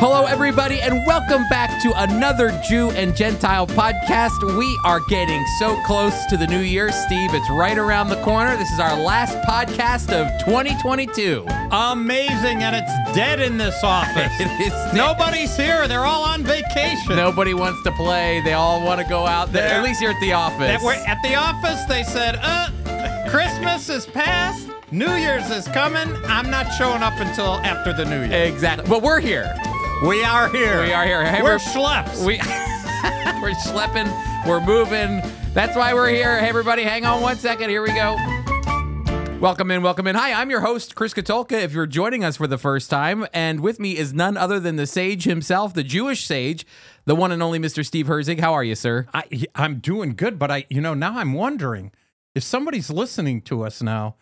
Hello, everybody, and welcome back to another Jew and Gentile podcast. We are getting so close to the new year, Steve. It's right around the corner. This is our last podcast of 2022. Amazing, and it's dead in this office. Nobody's here. They're all on vacation. Nobody wants to play. They all want to go out there, at least here at the office. At the office, they said, Christmas is past. New Year's is coming. I'm not showing up until after the New Year. Exactly. But we're here. We are here. We are here. Hey, we're schleps. We're schlepping. We're moving. That's why we're here. Hey, everybody, hang on one second. Here we go. Welcome in, welcome in. Hi, I'm your host, Chris Katolka, if you're joining us for the first time. And with me is none other than the sage himself, the Jewish sage, the one and only Mr. Steve Herzig. How are you, sir? I'm doing good, but now I'm wondering if somebody's listening to us now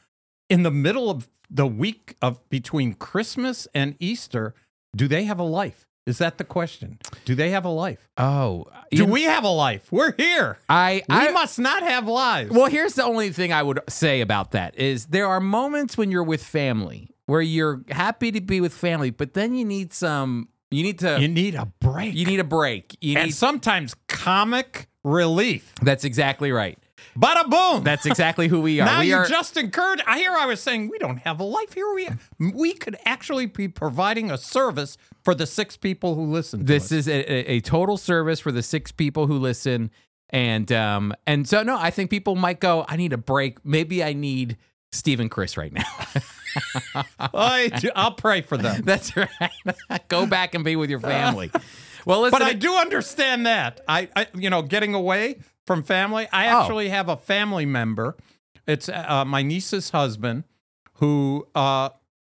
in the middle of the week of between Christmas and Easter, do they have a life? Is that the question? Do they have a life? Oh. Do we have a life? We're here. We must not have lives. Well, here's the only thing I would say about that is there are moments when you're with family where you're happy to be with family, but then you need a break. And sometimes comic relief. That's exactly right. Bada boom! That's exactly who we are. Just incurred. I was saying we don't have a life. Here we are. We could actually be providing a service for the six people who listen. This is a total service for the six people who listen, and so no, I think people might go, I need a break. Maybe I need Steve and Chris right now. I'll pray for them. That's right. Go back and be with your family. Well, listen, but I do understand that. I getting away from family. I actually have a family member. It's my niece's husband who,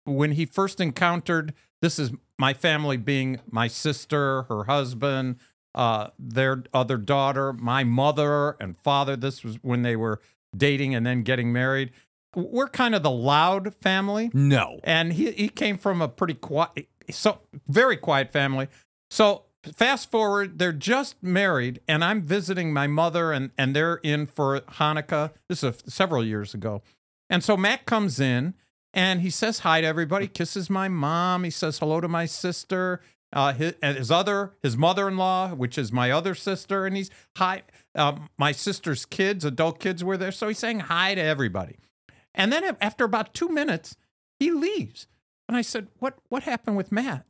when he first encountered, this is my family being my sister, her husband, their other daughter, my mother and father. This was when they were dating and then getting married. We're kind of the loud family. No. And he came from a pretty quiet, very quiet family. So fast forward, they're just married, and I'm visiting my mother, and they're in for Hanukkah. This is several years ago. And so Matt comes in, and he says hi to everybody, kisses my mom. He says hello to my sister, his mother-in-law, which is my other sister, and he's hi. My sister's kids, adult kids were there, so he's saying hi to everybody. And then after about 2 minutes, he leaves. And I said, what happened with Matt?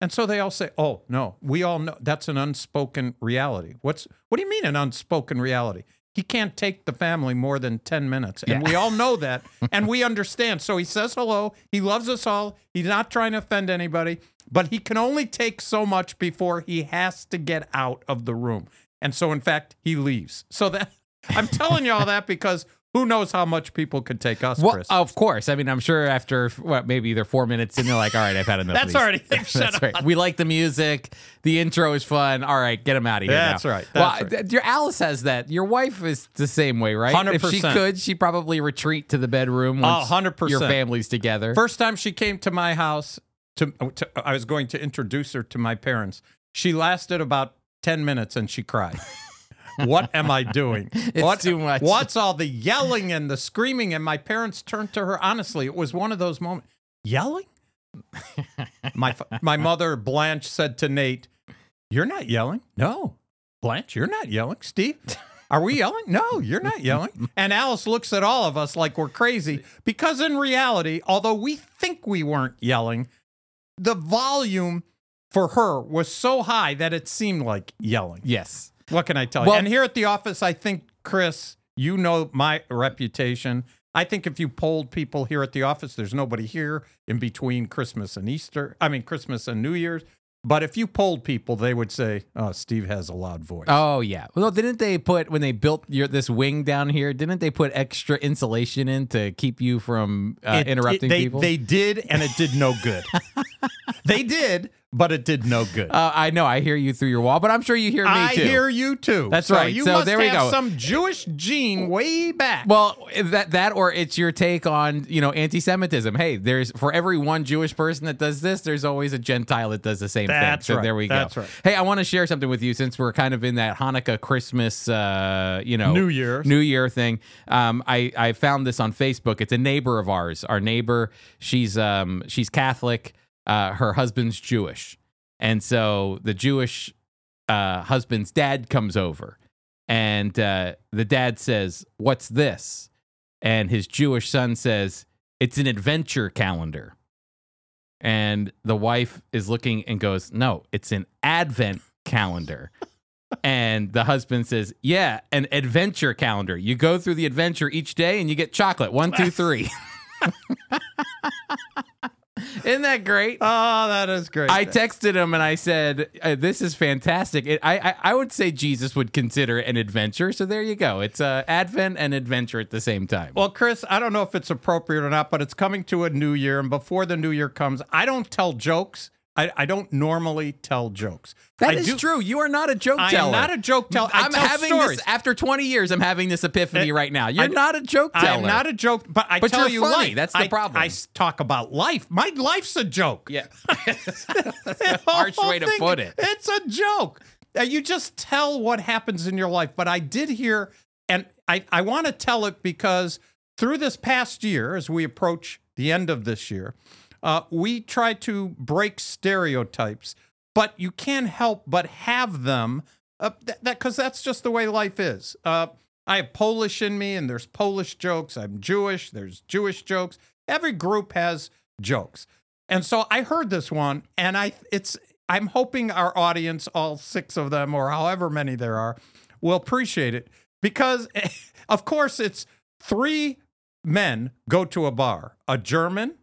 And so they all say, oh, no, we all know that's an unspoken reality. What do you mean an unspoken reality? He can't take the family more than 10 minutes. And we all know that, and we understand. So he says hello. He loves us all. He's not trying to offend anybody, but he can only take so much before he has to get out of the room. And so, in fact, he leaves. So that I'm telling you all that because who knows how much people could take us, Chris? Well, of course. I mean, I'm sure after maybe they're 4 minutes in, they're like, all right, I've had enough. That's already shut up. Right. We like the music. The intro is fun. All right, get them out of here. That's now. Right. That's well, right. Alice has that. Your wife is the same way, right? 100%. If she could, she'd probably retreat to the bedroom once 100%. Your family's together. First time she came to my house, I was going to introduce her to my parents. She lasted about 10 minutes and she cried. What am I doing? It's too much. What's all the yelling and the screaming? And my parents turned to her. Honestly, it was one of those moments. Yelling? My mother, Blanche, said to Nate, you're not yelling. No. Blanche, you're not yelling. Steve, are we yelling? No, you're not yelling. And Alice looks at all of us like we're crazy because in reality, although we think we weren't yelling, the volume for her was so high that it seemed like yelling. Yes. What can I tell you? Well, and here at the office, I think, Chris, you know my reputation. I think if you polled people here at the office, there's nobody here in between Christmas and New Year's. But if you polled people, they would say, oh, Steve has a loud voice. Oh, yeah. Well, didn't they put, when they built this wing down here, didn't they put extra insulation in to keep you from interrupting people? They did, and it did no good. They did, but it did no good. I know. I hear you through your wall, but I'm sure you hear me, too. I hear you, too. That's right. You must have some Jewish gene way back. Well, that or it's your take on, anti-Semitism. Hey, there's for every one Jewish person that does this, there's always a Gentile that does the same thing. That's right. So there we go. That's right. Hey, I want to share something with you since we're kind of in that Hanukkah, Christmas, New Year thing. I found this on Facebook. It's a neighbor of ours. Our neighbor, she's Catholic. Her husband's Jewish. And so the Jewish husband's dad comes over, and the dad says, "What's this?" And his Jewish son says, "It's an adventure calendar." And the wife is looking and goes, "No, it's an advent calendar." And the husband says, "Yeah, an adventure calendar. You go through the adventure each day and you get chocolate. 1, 2, 3. Isn't that great? Oh, that is great. I texted him and I said, "This is fantastic." I would say Jesus would consider it an adventure. So there you go. It's Advent and adventure at the same time. Well, Chris, I don't know if it's appropriate or not, but it's coming to a new year. And before the new year comes, I don't tell jokes. I don't normally tell jokes. That is true. You are not a joke teller. I am not a joke teller. I'm having stories. After 20 years, I'm having this epiphany right now. You're not a joke teller. I am not a joke, but I tell you funny. Life. That's the problem. I talk about life. My life's a joke. Yeah. Harsh way to put it. It's a joke. You just tell what happens in your life. But I did hear, and I want to tell it because through this past year, as we approach the end of this year, we try to break stereotypes, but you can't help but have them, because that's just the way life is. I have Polish in me, and there's Polish jokes. I'm Jewish. There's Jewish jokes. Every group has jokes. And so I heard this one, and I'm hoping our audience, all 6 of them, or however many there are, will appreciate it, because, of course, it's 3 men go to a bar, a German,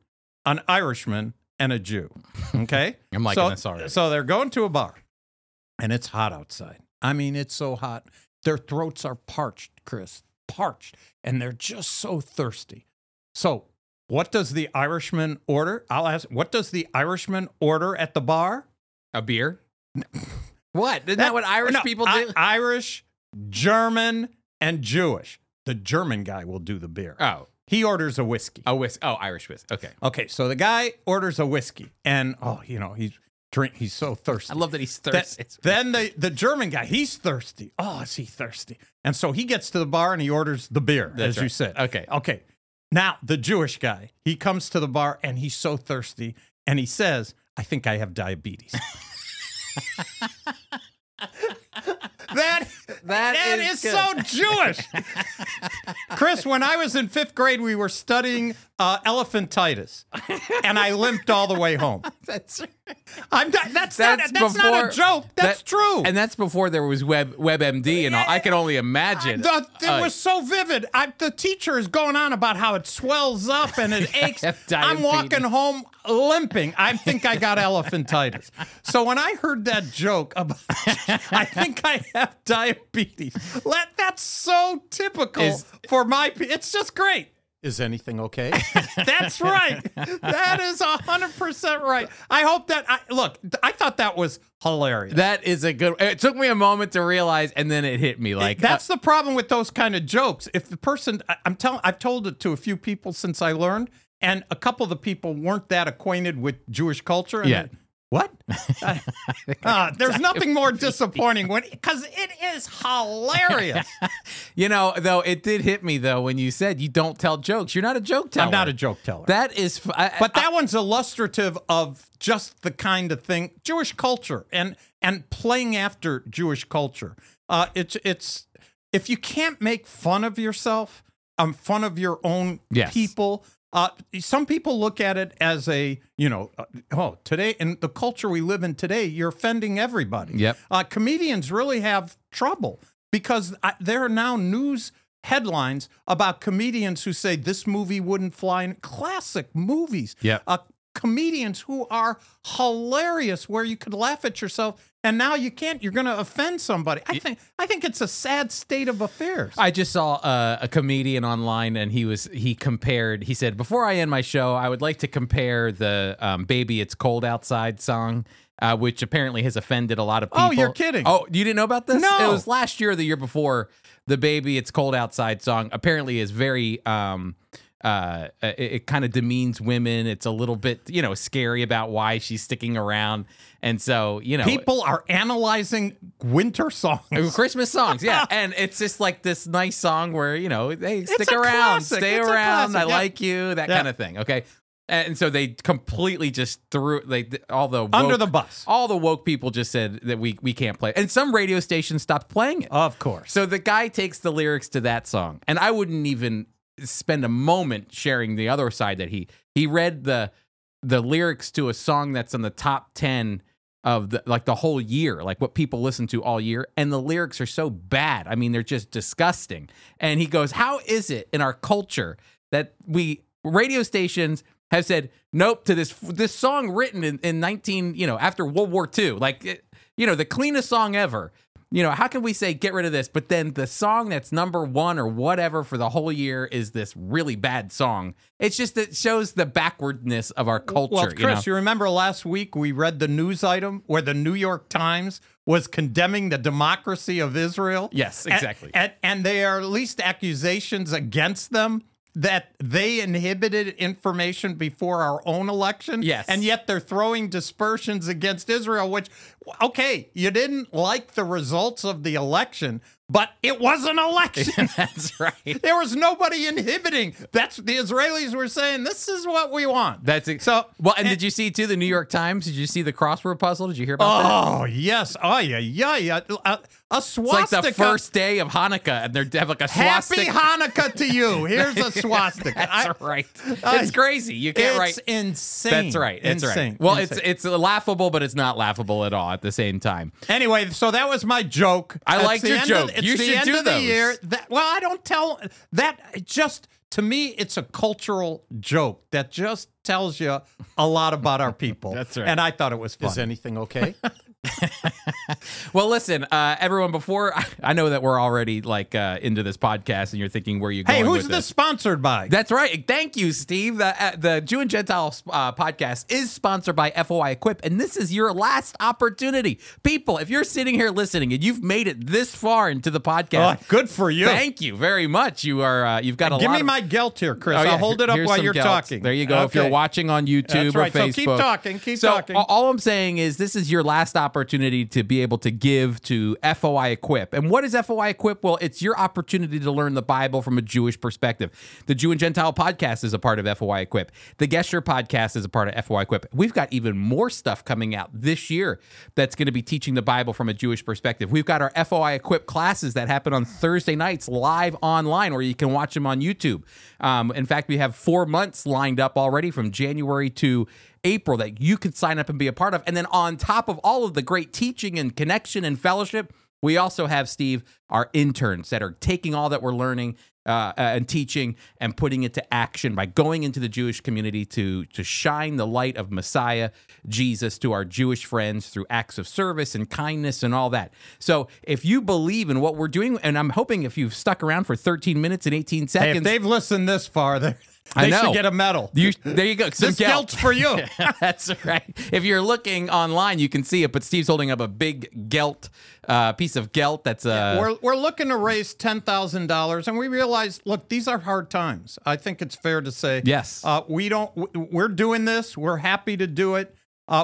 an Irishman, and a Jew, okay? I'm liking this already. So they're going to a bar, and it's hot outside. I mean, it's so hot. Their throats are parched, Chris, parched, and they're just so thirsty. So what does the Irishman order? I'll ask, what does the Irishman order at the bar? A beer? What? Isn't that what Irish people do? Irish, German, and Jewish. The German guy will do the beer. Oh. He orders a whiskey. Irish whiskey. Okay. Okay, so the guy orders a whiskey, and, he's so thirsty. I love that he's thirsty. Then the German guy, he's thirsty. Oh, is he thirsty? And so he gets to the bar, and he orders the beer, as you said. Okay. Now, the Jewish guy, he comes to the bar, and he's so thirsty, and he says, "I think I have diabetes." That is so Jewish. Chris, when I was in 5th grade, we were studying elephantitis, and I limped all the way home. That's not a joke. That's true. And that's before there was WebMD and all. I can only imagine. It was so vivid. The teacher is going on about how it swells up and it aches. I'm walking home limping. I think I got elephantitis. So when I heard that joke about, I think I have diabetes. That's so typical for my. It's just great. Is anything okay? That's right. That is 100% right. I hope that I thought that was hilarious. That is a good. It took me a moment to realize, and then it hit me. That's the problem with those kind of jokes. If the person, I've told it to a few people since I learned, and a couple of the people weren't that acquainted with Jewish culture. And what? There's nothing more disappointing because it is hilarious. Though, it did hit me, though, when you said you don't tell jokes. You're not a joke teller. I'm not a joke teller. That is... But that one's illustrative of just the kind of thing, Jewish culture, and playing after Jewish culture. It's if you can't make fun of yourself, fun of your own people... some people look at it as today, in the culture we live in today, you're offending everybody. Yep. Comedians really have trouble because there are now news headlines about comedians who say this movie wouldn't fly in classic movies. Yep. Comedians who are hilarious, where you could laugh at yourself, and now you can't. You're going to offend somebody. I think it's a sad state of affairs. I just saw a comedian online, and he said, "Before I end my show, I would like to compare the Baby It's Cold Outside song, which apparently has offended a lot of people." Oh, you're kidding. Oh, you didn't know about this? No. It was last year or the year before. The Baby It's Cold Outside song apparently is very... it kind of demeans women. It's a little bit, scary about why she's sticking around. And so, people are analyzing winter songs, Christmas songs. Yeah. And it's just like this nice song where, hey, stick around, stay around. I like you, that kind of thing. Okay. And so they completely just threw under the bus. All the woke people just said that we can't play it. And some radio stations stopped playing it. Of course. So the guy takes the lyrics to that song. And I wouldn't even spend a moment sharing the other side that he read the lyrics to a song that's in the top 10 of the whole year, like what people listen to all year. And the lyrics are so bad. I mean, they're just disgusting. And he goes, how is it in our culture that radio stations have said nope to this song written in after World War II, the cleanest song ever. You know, how can we say get rid of this, but then the song that's number one or whatever for the whole year is this really bad song? It's just that it shows the backwardness of our culture. Well, Chris, you remember last week we read the news item where the New York Times was condemning the democracy of Israel? Yes, exactly. And they are at least accusations against them that they inhibited information before our own election. Yes. And yet they're throwing dispersions against Israel, which, okay, you didn't like the results of the election, but it was an election. That's right. There was nobody inhibiting. That's the Israelis were saying, this is what we want. That's it. So, well, and did you see, too, the New York Times? Did you see the crossword puzzle? Did you hear about that? Oh, yes. Oh, yeah. A swastika. It's like the first day of Hanukkah, and they have like a swastika. Happy Hanukkah to you. Here's a swastika. That's right. It's crazy. You can't write. It's insane. That's right. It's insane. Right. Well, insane. It's laughable, but it's not laughable at all at the same time. Anyway, so that was my joke. I liked your joke. It's you the should end do of those. The year. I don't tell that. Just to me, it's a cultural joke that just tells you a lot about our people. That's right. And I thought it was fun. Is anything okay? Well, listen, everyone. Before I know that we're already into this podcast, and you're thinking, where are you going? Hey, who's this sponsored by? That's right. Thank you, Steve. The Jew and Gentile podcast is sponsored by FOI Equip, and this is your last opportunity, people. If you're sitting here listening and you've made it this far into the podcast, good for you. Thank you very much. You are you've got a lot. Give me my gelt here, Chris. Oh, yeah. I'll hold it up while you're talking. There you go. Okay. If you're watching on YouTube or Facebook, so keep talking. All I'm saying is, this is your last opportunity to be able to give to FOI Equip. And what is FOI Equip? Well, it's your opportunity to learn the Bible from a Jewish perspective. The Jew and Gentile podcast is a part of FOI Equip. The Gesher podcast is a part of FOI Equip. We've got even more stuff coming out this year that's going to be teaching the Bible from a Jewish perspective. We've got our FOI Equip classes that happen on Thursday nights live online, or you can watch them on YouTube. In fact, we have 4 months lined up already from January to April that you can sign up and be a part of. And then on top of all of the great teaching and connection and fellowship, we also have, Steve, our interns that are taking all that we're learning and teaching and putting it to action by going into the Jewish community to shine the light of Messiah Jesus to our Jewish friends through acts of service and kindness and all that. So if you believe in what we're doing, and I'm hoping if you've stuck around for 13 minutes and 18 seconds. Hey, if they've listened this far, they should get a medal. There you go. Some gelt's for you. That's right. If you're looking online, you can see it, but Steve's holding up a big gelt, piece of gelt that's... We're looking to raise $10,000, and we realize, look, these are hard times. I think it's fair to say. Yes. We're doing this. We're happy to do it.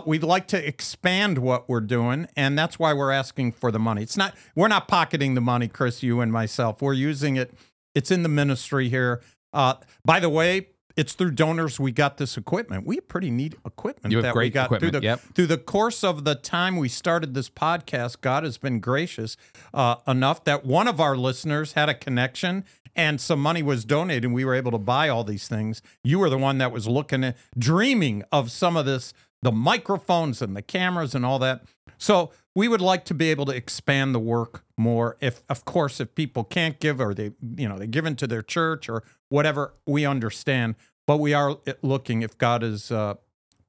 We'd like to expand what we're doing, and that's why we're asking for the money. We're not pocketing the money, Chris, you and myself. We're using it. It's in the ministry here. By the way, it's through donors we got this equipment. We have pretty neat equipment that we got through through the course of the time we started this podcast. God has been gracious enough that one of our listeners had a connection and some money was donated, and we were able to buy all these things. You were the one that was dreaming of some of this, the microphones and the cameras and all that. So we would like to be able to expand the work more. If people can't give, or they give into their church or whatever, we understand. But we are looking if God is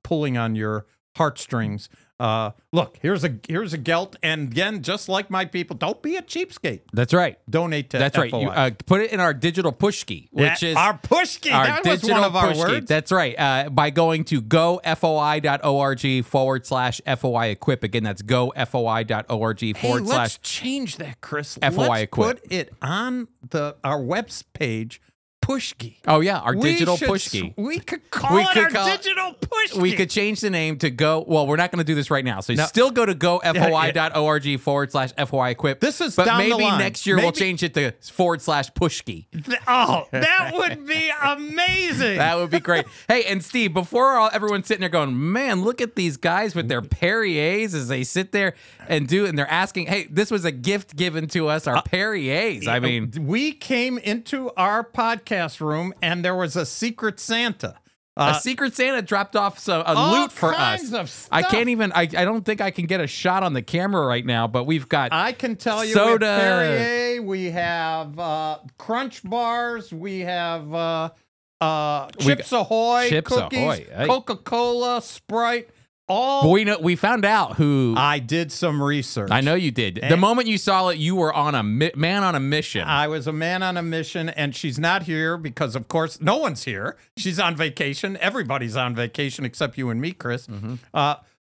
pulling on your heartstrings. Look, here's a gelt, and again, just like my people, don't be a cheapskate. That's right. Donate to That's FOI. Right. You, put it in our digital pushkey, which is our pushkey. That was one of our words. That's right. By going to gofoi.org/FOI Equip. Again, that's gofoi.org /FOI Equip. Let's change that, Chris. FOI Equip. Put it on our web page. Pushkey. Oh, yeah, our digital Pushkey. We could call it our digital Pushkey. We could change the name to go. Well, we're not going to do this right now. So you still go to gofoi.org/FOI Equip. This is down the line. But maybe next year we'll change it to /Pushkey. Oh, that would be amazing. That would be great. Hey, and Steve, before everyone's sitting there going, man, look at these guys with their Perriers as they sit there and do, and they're asking, hey, this was a gift given to us, our Perriers. I mean, we came into our podcast room and there was a Secret Santa. A Secret Santa dropped off a loot for us. Of stuff. I can't even. I don't think I can get a shot on the camera right now. But we've got. I can tell you. Soda. We have Perrier. We have Crunch bars. We have Chips Ahoy cookies. Hey. Coca-Cola, Sprite. We found out who. I did some research. I know you did. And the moment you saw it, you were on a man on a mission. I was a man on a mission, and she's not here because, of course, no one's here. She's on vacation. Everybody's on vacation except you and me, Chris. Mm-hmm.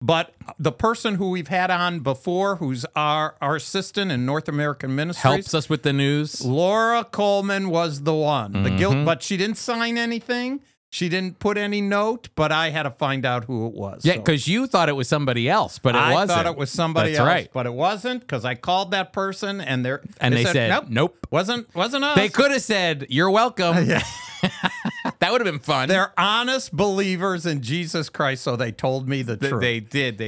But the person who we've had on before, who's our assistant in North American Ministries. Helps us with the news. Laura Coleman was the one. Mm-hmm. But she didn't sign anything. She didn't put any note, but I had to find out who it was. Yeah, because you thought it was somebody else, but it wasn't. I thought it was somebody else, right. But it wasn't, because I called that person, and they said nope. Wasn't us. They could have said, you're welcome. Yeah. That would have been fun. They're honest believers in Jesus Christ, so they told me the truth. They did.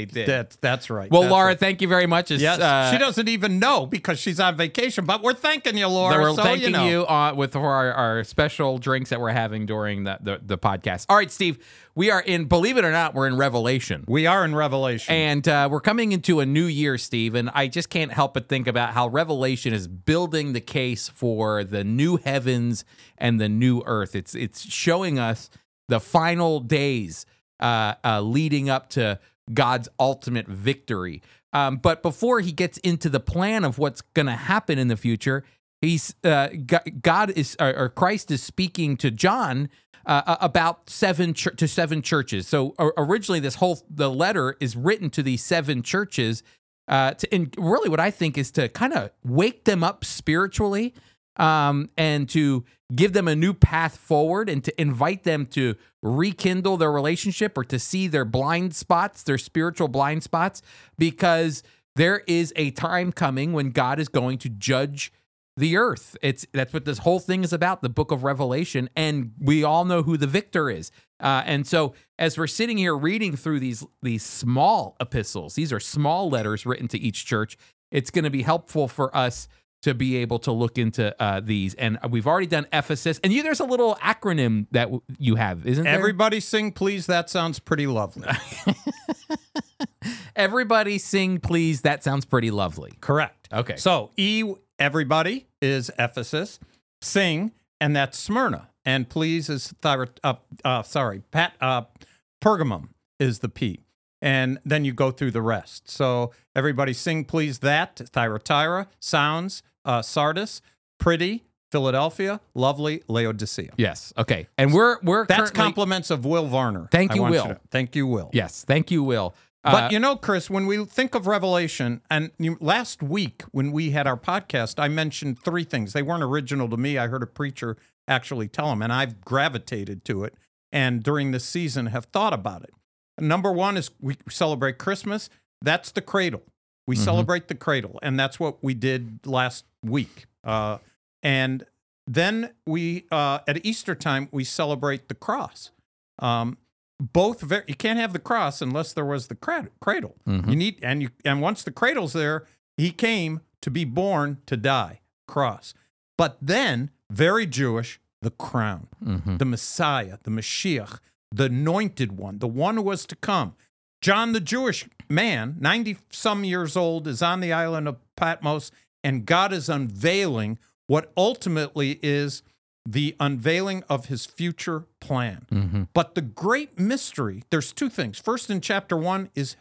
That's right. Well, Laura, thank you very much. Yes, she doesn't even know because she's on vacation, but we're thanking you, Laura. We're thanking you for our special drinks that we're having during the podcast. All right, Steve, we are in, believe it or not, we're in Revelation. We are in Revelation. And we're coming into a new year, Steve, and I just can't help but think about how Revelation is building the case for the new heavens and the new earth. It's showing us the final days leading up to God's ultimate victory. But before he gets into the plan of what's going to happen in the future, Christ is speaking to John about seven churches. So originally, the letter is written to these seven churches, and really, what I think is to kind of wake them up spiritually. And to give them a new path forward and to invite them to rekindle their relationship or to see their blind spots, their spiritual blind spots, because there is a time coming when God is going to judge the earth. That's what this whole thing is about, the book of Revelation, and we all know who the victor is. And so as we're sitting here reading through these small epistles, these are small letters written to each church, it's going to be helpful for us to be able to look into these. And we've already done Ephesus. And there's a little acronym that you have, isn't there? Everybody sing, please. That sounds pretty lovely. Everybody sing, please. That sounds pretty lovely. Correct. Okay. So everybody is Ephesus. Sing, and that's Smyrna. And please is Pergamum is the P. And then you go through the rest. So everybody sing, please, that, Thyatira, Sounds, Sardis, Pretty, Philadelphia, Lovely, Laodicea. Yes, okay. And we're that's compliments of Will Varner. Thank you, Will. Thank you, Will. Yes, thank you, Will. But you know, Chris, when we think of Revelation, and last week when we had our podcast, I mentioned three things. They weren't original to me. I heard a preacher actually tell them, and I've gravitated to it, and during this season have thought about it. Number one is we celebrate Christmas. That's the cradle. We celebrate the cradle, and that's what we did last week. And then we, at Easter time, we celebrate the cross. You can't have the cross unless there was the cradle. Mm-hmm. And once the cradle's there, he came to be born to die, cross. But then, very Jewish, the crown, the Messiah, the Mashiach, the anointed one, the one who was to come. John, the Jewish man, 90-some years old, is on the island of Patmos, and God is unveiling what ultimately is the unveiling of his future plan. Mm-hmm. But the great mystery, there's two things. First, in chapter 1, is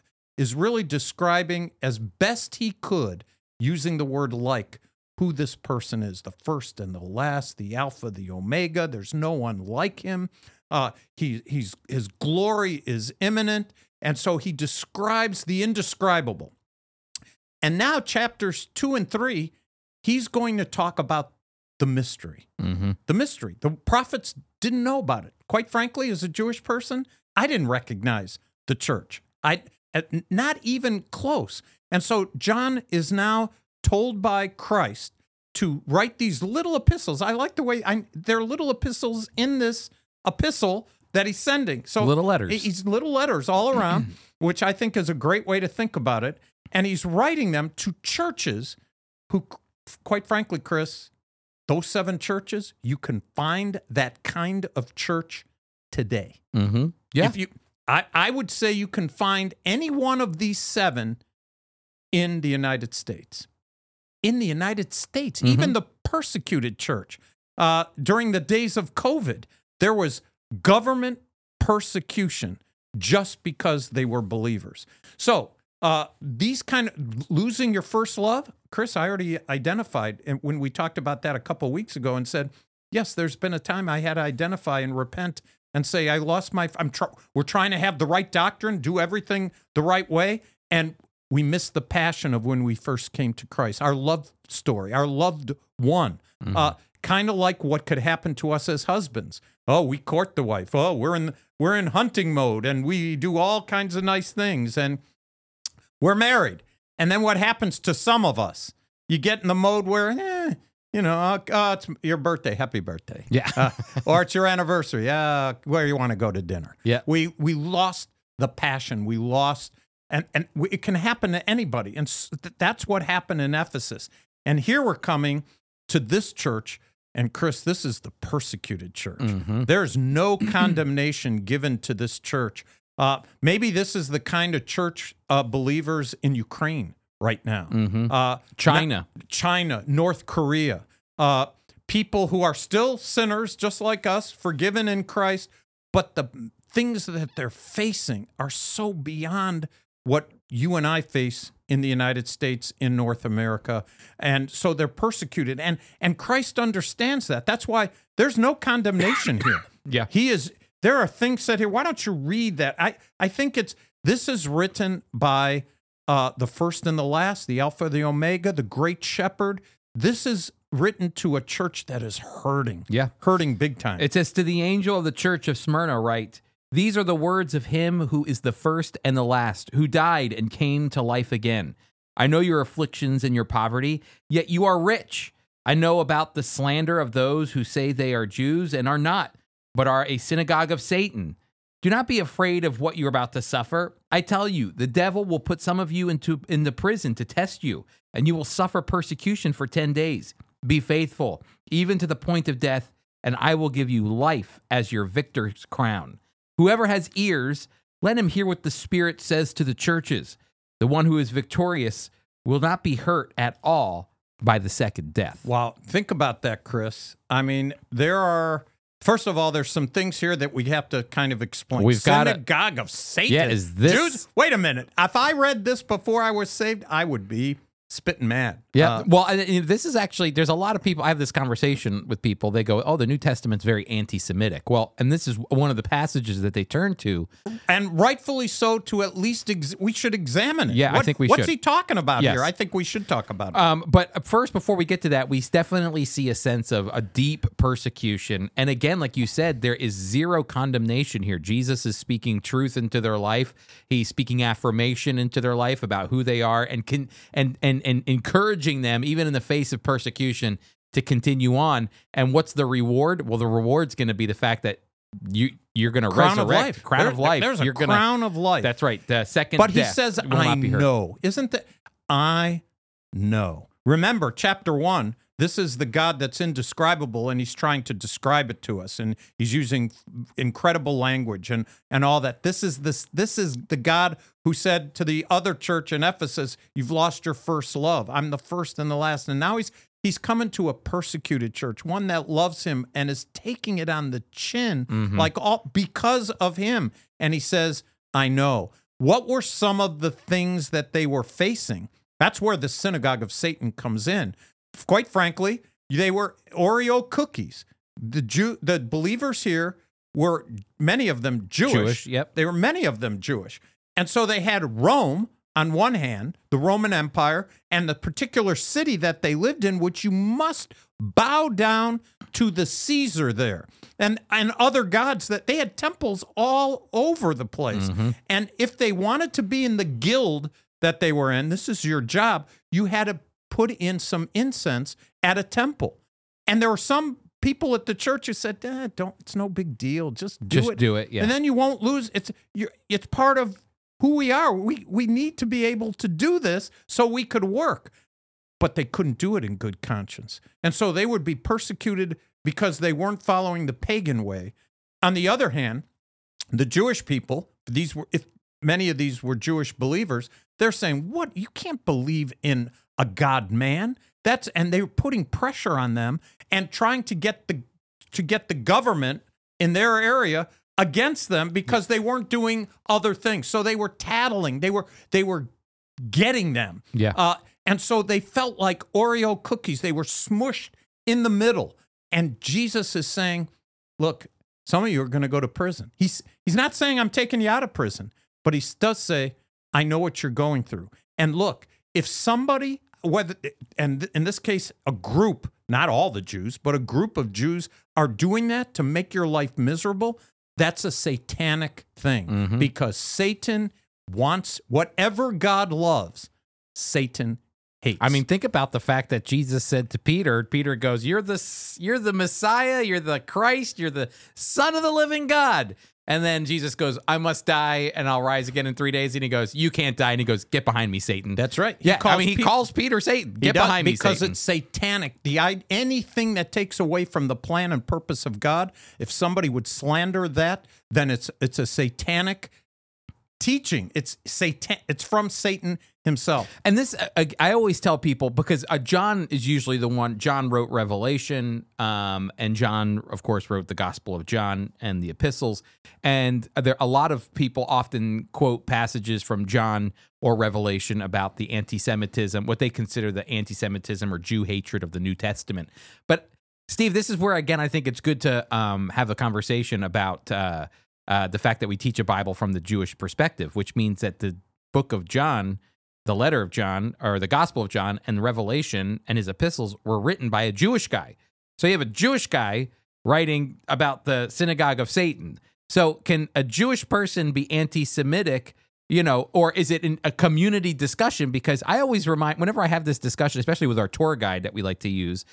really describing as best he could, using the word like, who this person is, the first and the last, the Alpha, the Omega. There's no one like him. His glory is imminent, and so he describes the indescribable. And now chapters 2 and 3, he's going to talk about the mystery. Mm-hmm. The mystery. The prophets didn't know about it. Quite frankly, as a Jewish person, I didn't recognize the church. Not even close. And so John is now told by Christ to write these little epistles. I like the way there are little epistles in this epistle that he's sending. So little letters. He's little letters all around, which I think is a great way to think about it. And he's writing them to churches who, quite frankly, Chris, those seven churches, you can find that kind of church today. Mm-hmm. Yeah. I would say you can find any one of these seven in the United States. In the United States, mm-hmm. even the persecuted church. During the days of COVID, there was government persecution just because they were believers. So these kind of losing your first love, Chris, I already identified when we talked about that a couple of weeks ago and said, yes, there's been a time I had to identify and repent and say, I lost my, we're trying to have the right doctrine, do everything the right way, and we miss the passion of when we first came to Christ, our love story, our loved one, mm-hmm. Kind of like what could happen to us as husbands. Oh, we court the wife. Oh, we're in hunting mode, and we do all kinds of nice things, and we're married. And then what happens to some of us? You get in the mode where, it's your birthday, happy birthday. Yeah. Or it's your anniversary, where you want to go to dinner. Yeah. We lost the passion. We lost, and it can happen to anybody. And that's what happened in Ephesus. And here we're coming to this church. And Chris, this is the persecuted church. Mm-hmm. There's no condemnation given to this church. Maybe this is the kind of church believers in Ukraine right now. Mm-hmm. China, North Korea, people who are still sinners just like us, forgiven in Christ, but the things that they're facing are so beyond what you and I face in the United States, in North America, and so they're persecuted. And Christ understands that. That's why there's no condemnation here. Yeah, he is. There are things said here. Why don't you read that? I think this is written by the first and the last, the Alpha, the Omega, the Great Shepherd. This is written to a church that is hurting. Yeah, hurting big time. It says, to the angel of the church of Smyrna write, these are the words of him who is the first and the last, who died and came to life again. I know your afflictions and your poverty, yet you are rich. I know about the slander of those who say they are Jews and are not, but are a synagogue of Satan. Do not be afraid of what you're about to suffer. I tell you, the devil will put some of you into prison to test you, and you will suffer persecution for 10 days. Be faithful, even to the point of death, and I will give you life as your victor's crown. Whoever has ears, let him hear what the Spirit says to the churches. The one who is victorious will not be hurt at all by the second death. Wow, think about that, Chris. I mean, first of all, there's some things here that we have to kind of explain. We've got synagogue of Satan. Yeah, is this? Dude, wait a minute. If I read this before I was saved, I would be spitting mad. Yeah. This is actually, there's a lot of people, I have this conversation with people, they go, oh, the New Testament's very anti-Semitic. Well, and this is one of the passages that they turn to. And rightfully so, to at least, we should examine it. Yeah, I think we should. What's he talking about here? I think we should talk about it. But first, before we get to that, we definitely see a sense of a deep persecution. And again, like you said, there is zero condemnation here. Jesus is speaking truth into their life. He's speaking affirmation into their life about who they are and encouraging them, even in the face of persecution, to continue on. And what's the reward? Well, the reward's going to be the fact that you're going to resurrect. Crown of life. There's a crown of life. That's right. The second death. But he says, I know. Isn't that? I know. Remember, chapter 1, this is the God that's indescribable, and he's trying to describe it to us, and he's using incredible language and all that. This is the God who said to the other church in Ephesus, you've lost your first love. I'm the first and the last. And now he's coming to a persecuted church, one that loves him and is taking it on the chin, mm-hmm. like all because of him. And he says, I know. What were some of the things that they were facing? That's where the synagogue of Satan comes in. Quite frankly, they were Oreo cookies. The believers here were, many of them, Jewish. Yep. They were many of them Jewish. And so they had Rome on one hand, the Roman Empire and the particular city that they lived in, which you must bow down to the Caesar there, and other gods that they had temples all over the place. Mm-hmm. And if they wanted to be in the guild that they were in, this is your job, you had to put in some incense at a temple. And there were some people at the church who said, "Don't. It's no big deal. Just do it. Yeah. And then you won't lose. It's part of who we are. We need to be able to do this so we could work." But they couldn't do it in good conscience, and so they would be persecuted because they weren't following the pagan way. On the other hand, the Jewish people, many of these were Jewish believers, they're saying, "What? You can't believe in a God man." And they were putting pressure on them and trying to get the government in their area against them because they weren't doing other things. So they were tattling. They were getting them. Yeah. And so they felt like Oreo cookies. They were smushed in the middle. And Jesus is saying, "Look, some of you are going to go to prison." He's not saying, "I'm taking you out of prison," but he does say, "I know what you're going through." And look, if somebody, whether, and in this case, a group, not all the Jews, but a group of Jews are doing that to make your life miserable, that's a satanic thing. Mm-hmm. Because Satan wants whatever God loves, Satan hates. I mean, think about the fact that Jesus said to Peter, Peter goes, you're the Messiah, you're the Christ, you're the Son of the living God. And then Jesus goes, "I must die, and I'll rise again in 3 days." And he goes, "You can't die." And he goes, "Get behind me, Satan." That's right. He calls Peter Satan. Get behind me, Satan. Because it's satanic. Anything that takes away from the plan and purpose of God, if somebody would slander that, then it's a satanic teaching. It's from Satan himself. And this, I always tell people, because John is usually the one. John wrote Revelation, and John, of course, wrote the Gospel of John and the epistles. And a lot of people often quote passages from John or Revelation about the anti-Semitism, what they consider the anti-Semitism or Jew hatred of the New Testament. But, Steve, this is where, again, I think it's good to have a conversation about the fact that we teach a Bible from the Jewish perspective, which means that the book of John, the letter of John, or the Gospel of John, and Revelation and his epistles were written by a Jewish guy. So you have a Jewish guy writing about the synagogue of Satan. So can a Jewish person be anti-Semitic, or is it in a community discussion? Because I always whenever I have this discussion, especially with our tour guide that we like to use,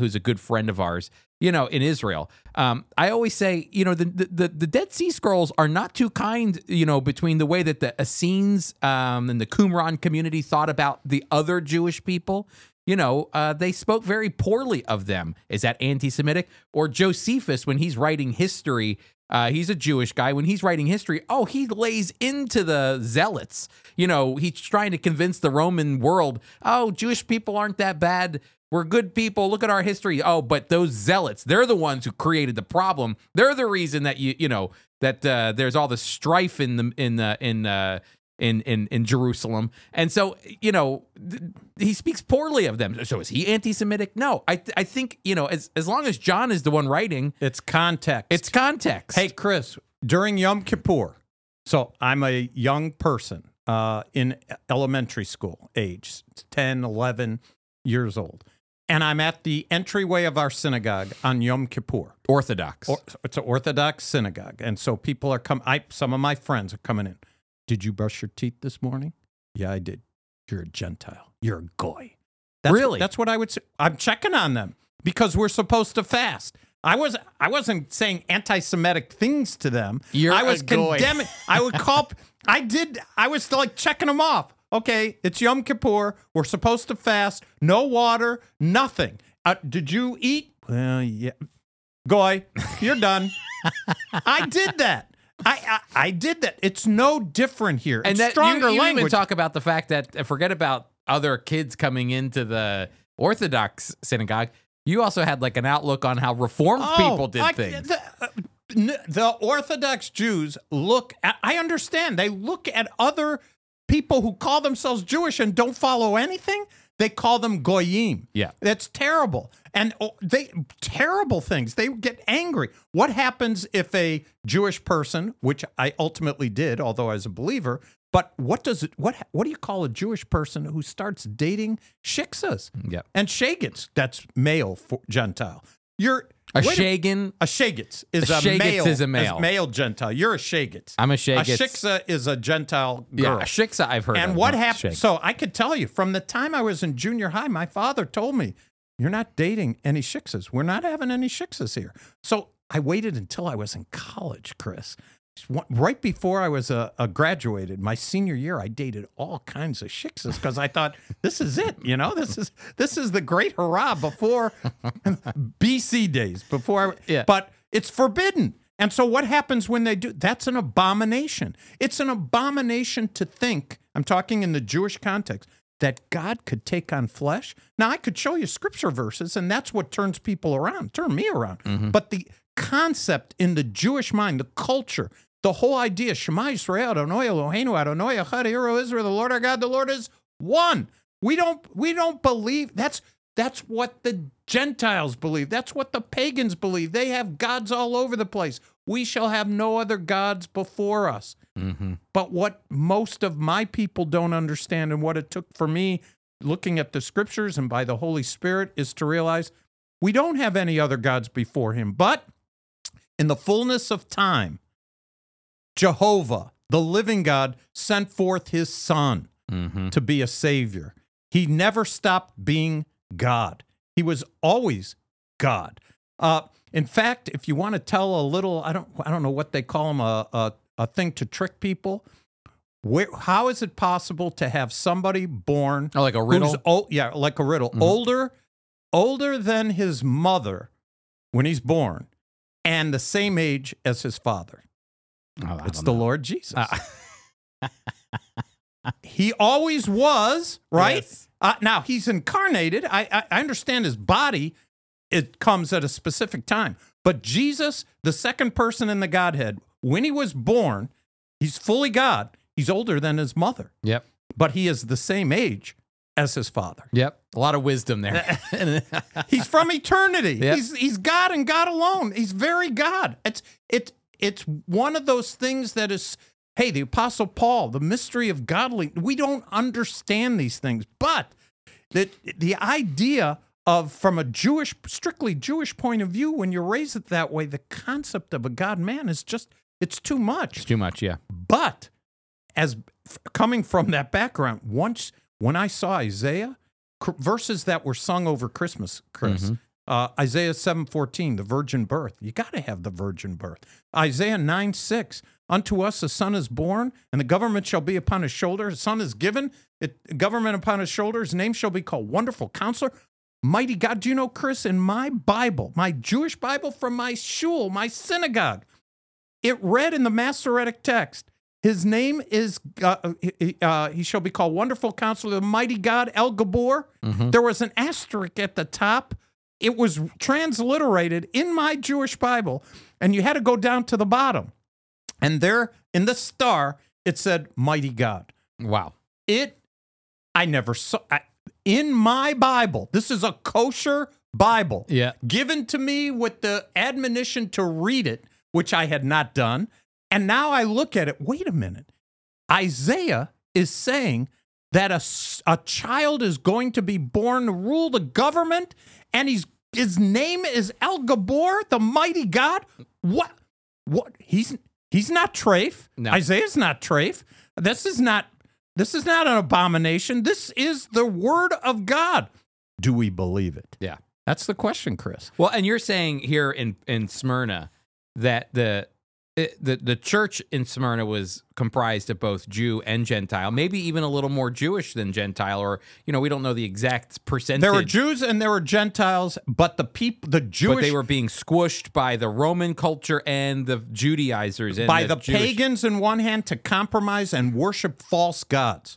who's a good friend of ours, in Israel, I always say, the Dead Sea Scrolls are not too kind, between the way that the Essenes and the Qumran community thought about the other Jewish people. They spoke very poorly of them. Is that anti-Semitic? Or Josephus, when he's writing history, he's a Jewish guy. When he's writing history, he lays into the zealots. He's trying to convince the Roman world, Jewish people aren't that bad. We're good people. Look at our history. But those zealots, they're the ones who created the problem. They're the reason that that there's all the strife in Jerusalem. And so, he speaks poorly of them. So is he anti-Semitic? No. I think, as long as John is the one writing, it's context. It's context. Hey, Chris, during Yom Kippur, so I'm a young person in elementary school age, 10, 11 years old. And I'm at the entryway of our synagogue on Yom Kippur. Orthodox. It's an Orthodox synagogue. And so people are coming. Some of my friends are coming in. "Did you brush your teeth this morning?" "Yeah, I did." "You're a Gentile. You're a goy." That's what I would say. I'm checking on them because we're supposed to fast. I wasn't saying anti-Semitic things to them. I was condemning. I would call. I was like checking them off. Okay, it's Yom Kippur. We're supposed to fast. No water. Nothing. Did you eat? Well, yeah. "Goy, you're done." I did that. I did that. It's no different here. And that, stronger you language. Even talk about the fact that, forget about other kids coming into the Orthodox synagogue, you also had like an outlook on how Reformed people did things. The Orthodox Jews I understand, they look at other people who call themselves Jewish and don't follow anything. They call them goyim. Yeah. That's terrible. And terrible things. They get angry. What happens if a Jewish person, which I ultimately did, although I was a believer, But what does it? What do you call a Jewish person who starts dating shiksas and shagins? That's male for Gentile. You're a shagin. A shagitz is a male. Is male Gentile. You're a shagitz. I'm a shagitz. A shiksa is a Gentile girl. Yeah, a shiksa I've heard. And of what happened? Shagitz. So I could tell you from the time I was in junior high, my father told me, "You're not dating any shiksas. We're not having any shiksas here." So I waited until I was in college, Chris. Right before I was graduated, my senior year, I dated all kinds of shiksas because I thought, this is it, you know? This is the great hurrah before BC days. But it's forbidden. And so what happens when they do? That's an abomination. It's an abomination to think, I'm talking in the Jewish context, that God could take on flesh. Now, I could show you scripture verses, and that's what turns people around, turn me around. Mm-hmm. But the concept in the Jewish mind, the culture, the whole idea, Shema Yisrael, Adonai Eloheinu, Adonai Echad, Hear, O Israel, the Lord our God, the Lord is one. We don't believe. That's what the Gentiles believe. That's what the pagans believe. They have gods all over the place. We shall have no other gods before us. Mm-hmm. But what most of my people don't understand, and what it took for me looking at the scriptures and by the Holy Spirit, is to realize we don't have any other gods before him. But in the fullness of time, Jehovah, the living God, sent forth his Son to be a Savior. He never stopped being God. He was always God. In fact, if you want to tell a little, I don't know what they call them, a thing to trick people. How is it possible to have somebody born? Oh, like a riddle? Like a riddle. Mm-hmm. Older than his mother when he's born, and the same age as his father. Oh, it's the Lord Jesus. He always was, right? Yes. Now, he's incarnated. I understand his body. It comes at a specific time. But Jesus, the second person in the Godhead, when he was born, he's fully God. He's older than his mother. Yep. But he is the same age as his father. Yep. A lot of wisdom there. He's from eternity. Yep. He's God and God alone. He's very God. It's one of those things that is, hey, the Apostle Paul, the mystery of godliness. We don't understand these things, but the idea of, from a Jewish, strictly Jewish point of view, when you're raised it that way, the concept of a God-man is just, it's too much. It's too much, yeah. But as coming from that background, once when I saw Isaiah, verses that were sung over Christmas, Chris, Isaiah 7:14, the virgin birth. You got to have the virgin birth. Isaiah 9:6, unto us a son is born, and the government shall be upon his shoulder. A son is given, government upon his shoulder. His name shall be called Wonderful Counselor, Mighty God. Do you know, Chris, in my Bible, my Jewish Bible from my shul, my synagogue, it read in the Masoretic text, his name is, he shall be called Wonderful Counselor, Mighty God, El Gabor. Mm-hmm. There was an asterisk at the top. It was transliterated in my Jewish Bible, and you had to go down to the bottom. And there, in the star, it said, Mighty God. Wow. I never saw, in my Bible, this is a kosher Bible, given to me with the admonition to read it, which I had not done. And now I look at it, wait a minute. Isaiah is saying that a child is going to be born to rule the government, and his name is El Gabor, the Mighty God. What? He's not treif. No. Isaiah's not treif. This is not an abomination. This is the word of God. Do we believe it? Yeah, that's the question, Chris. Well, and you're saying here in Smyrna that the church in Smyrna was comprised of both Jew and Gentile, maybe even a little more Jewish than Gentile, or, you know, we don't know the exact percentage. There were Jews and there were Gentiles, but but they were being squished by the Roman culture and the Judaizers. And by the pagans in one hand to compromise and worship false gods,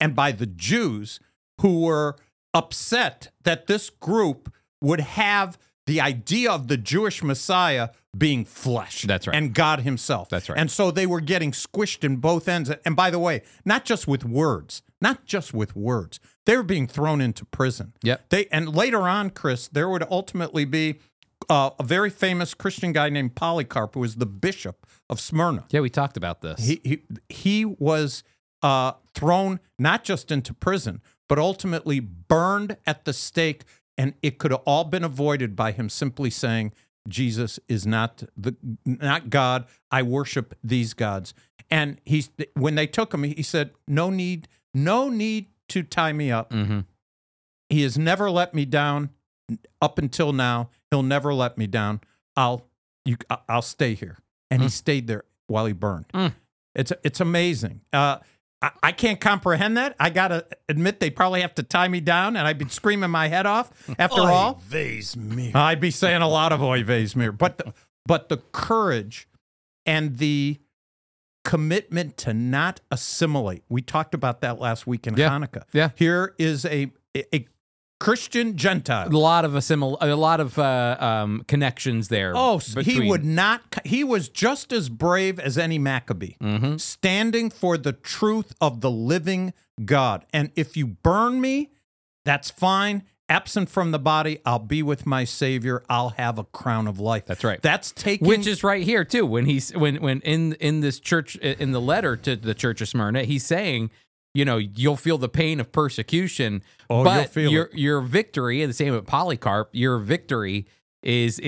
and by the Jews who were upset that this group would have the idea of the Jewish Messiah being flesh. That's right. And God himself. That's right. And so they were getting squished in both ends. And by the way, not just with words. They were being thrown into prison. Yep. And later on, Chris, there would ultimately be a very famous Christian guy named Polycarp, who was the bishop of Smyrna. Yeah, we talked about this. He was thrown not just into prison, but ultimately burned at the stake. And it could have all been avoided by him simply saying, Jesus is not God. I worship these gods. And when they took him, he said, no need to tie me up. Mm-hmm. He has never let me down up until now. He'll never let me down. I'll stay here. And he stayed there while he burned. Mm. It's amazing. I can't comprehend that. I got to admit, they probably have to tie me down, and I'd be screaming my head off. After oy all, vase mir. I'd be saying a lot of oy vase mir. But the courage and the commitment to not assimilate. We talked about that last week in Hanukkah. Yeah. Here is a Christian Gentile. A lot of connections there. Oh, between. He would not. He was just as brave as any Maccabee, standing for the truth of the living God. And if you burn me, that's fine. Absent from the body, I'll be with my Savior. I'll have a crown of life. That's right. That's taking, which is right here too. When he's when in this church, in the letter to the church of Smyrna, he's saying, you know, you'll feel the pain of persecution, but your victory, and the same with Polycarp, your victory is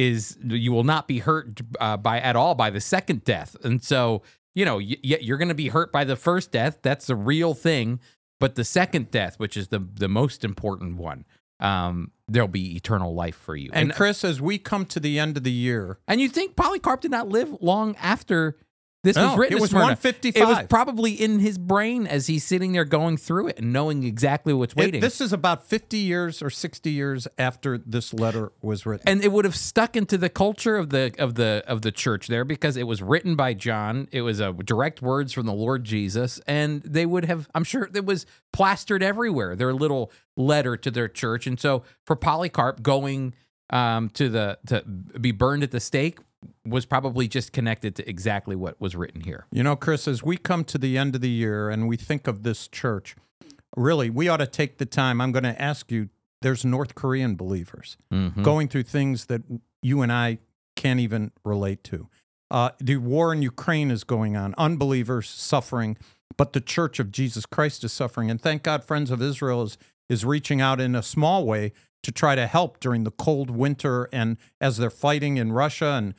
you will not be hurt at all by the second death. And so, you know, you're going to be hurt by the first death. That's the real thing. But the second death, which is the most important one, there'll be eternal life for you. And Chris, as we come to the end of the year. And you think Polycarp did not live long after this was written. It was 155. It was probably in his brain as he's sitting there going through it and knowing exactly what's waiting. This is about 50 years or 60 years after this letter was written. And it would have stuck into the culture of the church there, because it was written by John. It was direct words from the Lord Jesus, and they would have, I'm sure it was plastered everywhere, their little letter to their church. And so for Polycarp going to be burned at the stake was probably just connected to exactly what was written here. You know, Chris, as we come to the end of the year and we think of this church, really, we ought to take the time. I'm going to ask you, there's North Korean believers going through things that you and I can't even relate to. The war in Ukraine is going on, unbelievers suffering, but the Church of Jesus Christ is suffering. And thank God Friends of Israel is reaching out in a small way to try to help during the cold winter, and as they're fighting in Russia, and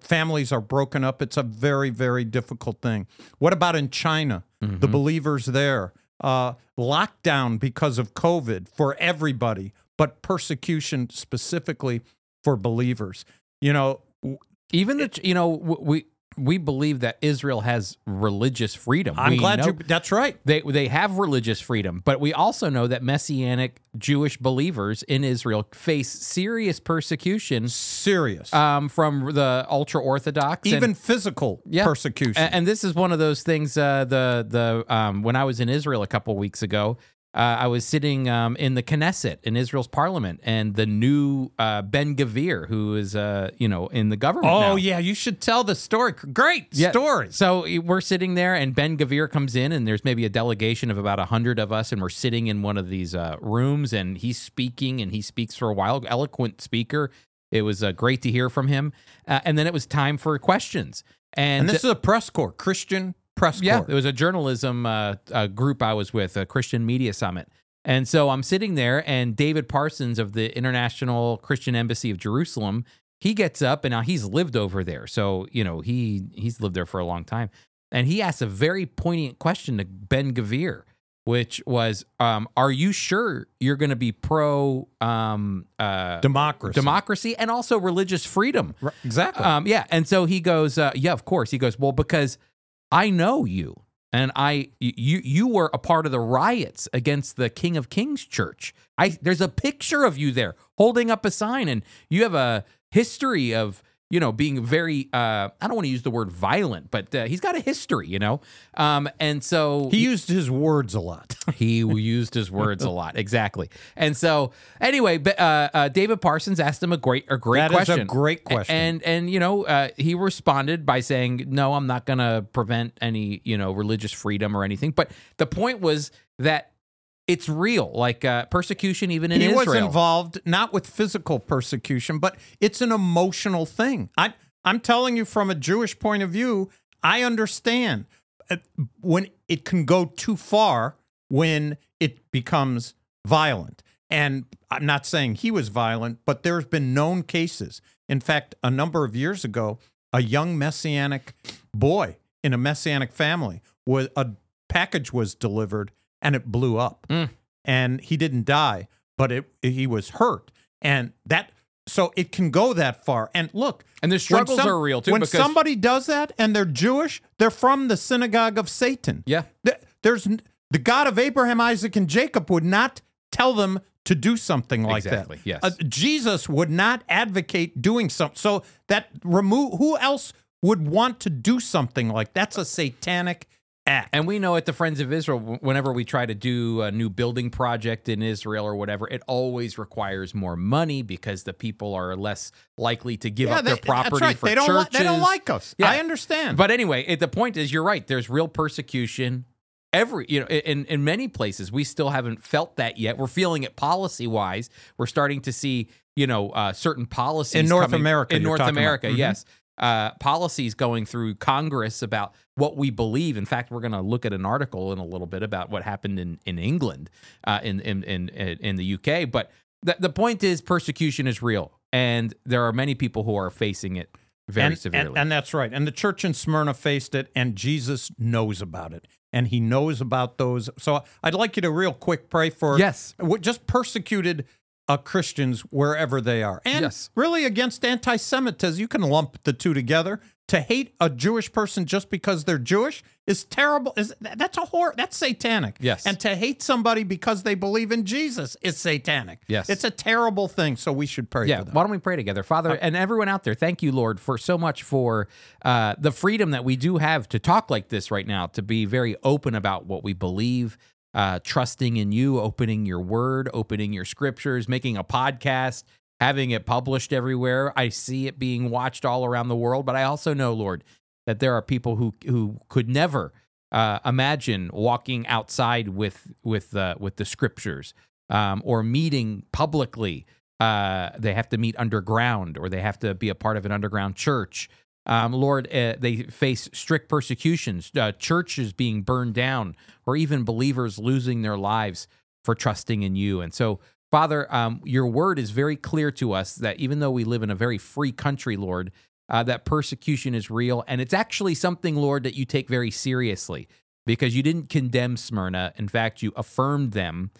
families are broken up. It's a very, very difficult thing. What about in China? Mm-hmm. The believers there, lockdown because of COVID for everybody, but persecution specifically for believers. You know, even we believe that Israel has religious freedom. That's right. They have religious freedom, but we also know that Messianic Jewish believers in Israel face serious persecution. Serious. From the ultra-Orthodox. Even physical persecution. And this is one of those things, when I was in Israel a couple weeks ago, I was sitting in the Knesset, in Israel's parliament, and the new Ben Gavir, who is, in the government now. Oh, yeah, you should tell the story. Great story. So we're sitting there, and Ben Gavir comes in, and there's maybe a delegation of about 100 of us, and we're sitting in one of these rooms, and he's speaking, and he speaks for a while, eloquent speaker. It was great to hear from him. And then it was time for questions. And this is a press corps, Christian press corps. Yeah, it was a journalism group I was with, a Christian Media Summit. And so I'm sitting there, and David Parsons of the International Christian Embassy of Jerusalem, he gets up, and now he's lived over there. So, you know, he's lived there for a long time. And he asked a very poignant question to Ben Gavir, which was, are you sure you're going to be pro democracy and also religious freedom? Right, exactly. And so he goes, yeah, of course. He goes, well, because I know you, and you were a part of the riots against the King of Kings church. There's a picture of you there holding up a sign, and you have a history of, you know, being very, I don't want to use the word violent, but he's got a history, you know? And so... He used his words a lot. He used his words a lot, exactly. And so, anyway, David Parsons asked him a great question. That is a great question. And he responded by saying, no, I'm not going to prevent any, you know, religious freedom or anything. But the point was that it's real, like persecution even in Israel. He was involved, not with physical persecution, but it's an emotional thing. I'm telling you from a Jewish point of view, I understand. when it can go too far when it becomes violent. And I'm not saying he was violent, but there's been known cases. In fact, a number of years ago, a young Messianic boy in a Messianic family, a package was delivered and it blew up. Mm. And he didn't die, but he was hurt. And that... So it can go that far. And look. And the struggles are real, too. When somebody does that and they're Jewish, they're from the synagogue of Satan. Yeah. There's the God of Abraham, Isaac, and Jacob would not tell them to do something like that. Yes. Jesus would not advocate doing something. So who else would want to do something like that's a satanic act. And we know at the Friends of Israel, whenever we try to do a new building project in Israel or whatever, it always requires more money because the people are less likely to give up their property for churches. They don't like us. Yeah. I understand. But anyway, the point is, you're right. There's real persecution. In many places, we still haven't felt that yet. We're feeling it policy-wise. We're starting to see, certain policies in North America. In North America, mm-hmm. Yes. Policies going through Congress about what we believe. In fact, we're going to look at an article in a little bit about what happened in England, in the UK. But the point is, persecution is real, and there are many people who are facing it very severely. And that's right. And the church in Smyrna faced it, and Jesus knows about it, and he knows about those. So I'd like you to real quick pray for just persecuted Christians wherever they are. And really against anti-Semitism, you can lump the two together. To hate a Jewish person just because they're Jewish is terrible. That's a horror. That's satanic. Yes. And to hate somebody because they believe in Jesus is satanic. Yes. It's a terrible thing, so we should pray for them. Why don't we pray together? Father, and everyone out there, thank you, Lord, for so much for the freedom that we do have to talk like this right now, to be very open about what we believe, trusting in you, opening your word, opening your scriptures, making a podcast, having it published everywhere. I see it being watched all around the world, but I also know, Lord, that there are people who could never imagine walking outside with the scriptures or meeting publicly. They have to meet underground, or they have to be a part of an underground church. Lord, they face strict persecutions, churches being burned down, or even believers losing their lives for trusting in you. And so, Father, your word is very clear to us that even though we live in a very free country, Lord, that persecution is real. And it's actually something, Lord, that you take very seriously, because you didn't condemn Smyrna. In fact, you affirmed them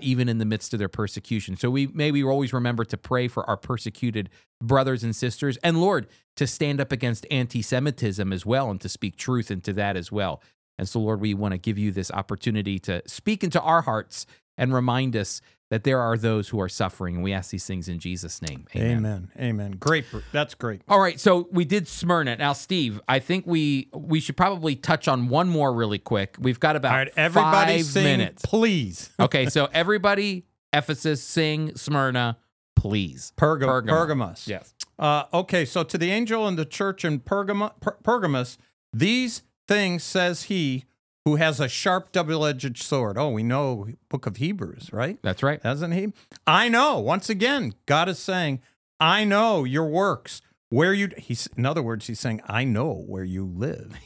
even in the midst of their persecution. So we always remember to pray for our persecuted brothers and sisters, and Lord, to stand up against anti-Semitism as well, and to speak truth into that as well. And so, Lord, we want to give you this opportunity to speak into our hearts and remind us that there are those who are suffering. And we ask these things in Jesus' name. Amen. Great. That's great. All right, so we did Smyrna. Now, Steve, I think we should probably touch on one more really quick. We've got about 5 minutes. Please. Okay, so everybody, Ephesus, sing Smyrna, please. Pergamos. Yes. Okay, so to the angel in the church in Pergamos, these things says he who has a sharp double-edged sword. Oh, we know Book of Hebrews, right? That's right. Doesn't he? I know. Once again, God is saying, I know your works. In other words, he's saying, I know where you live.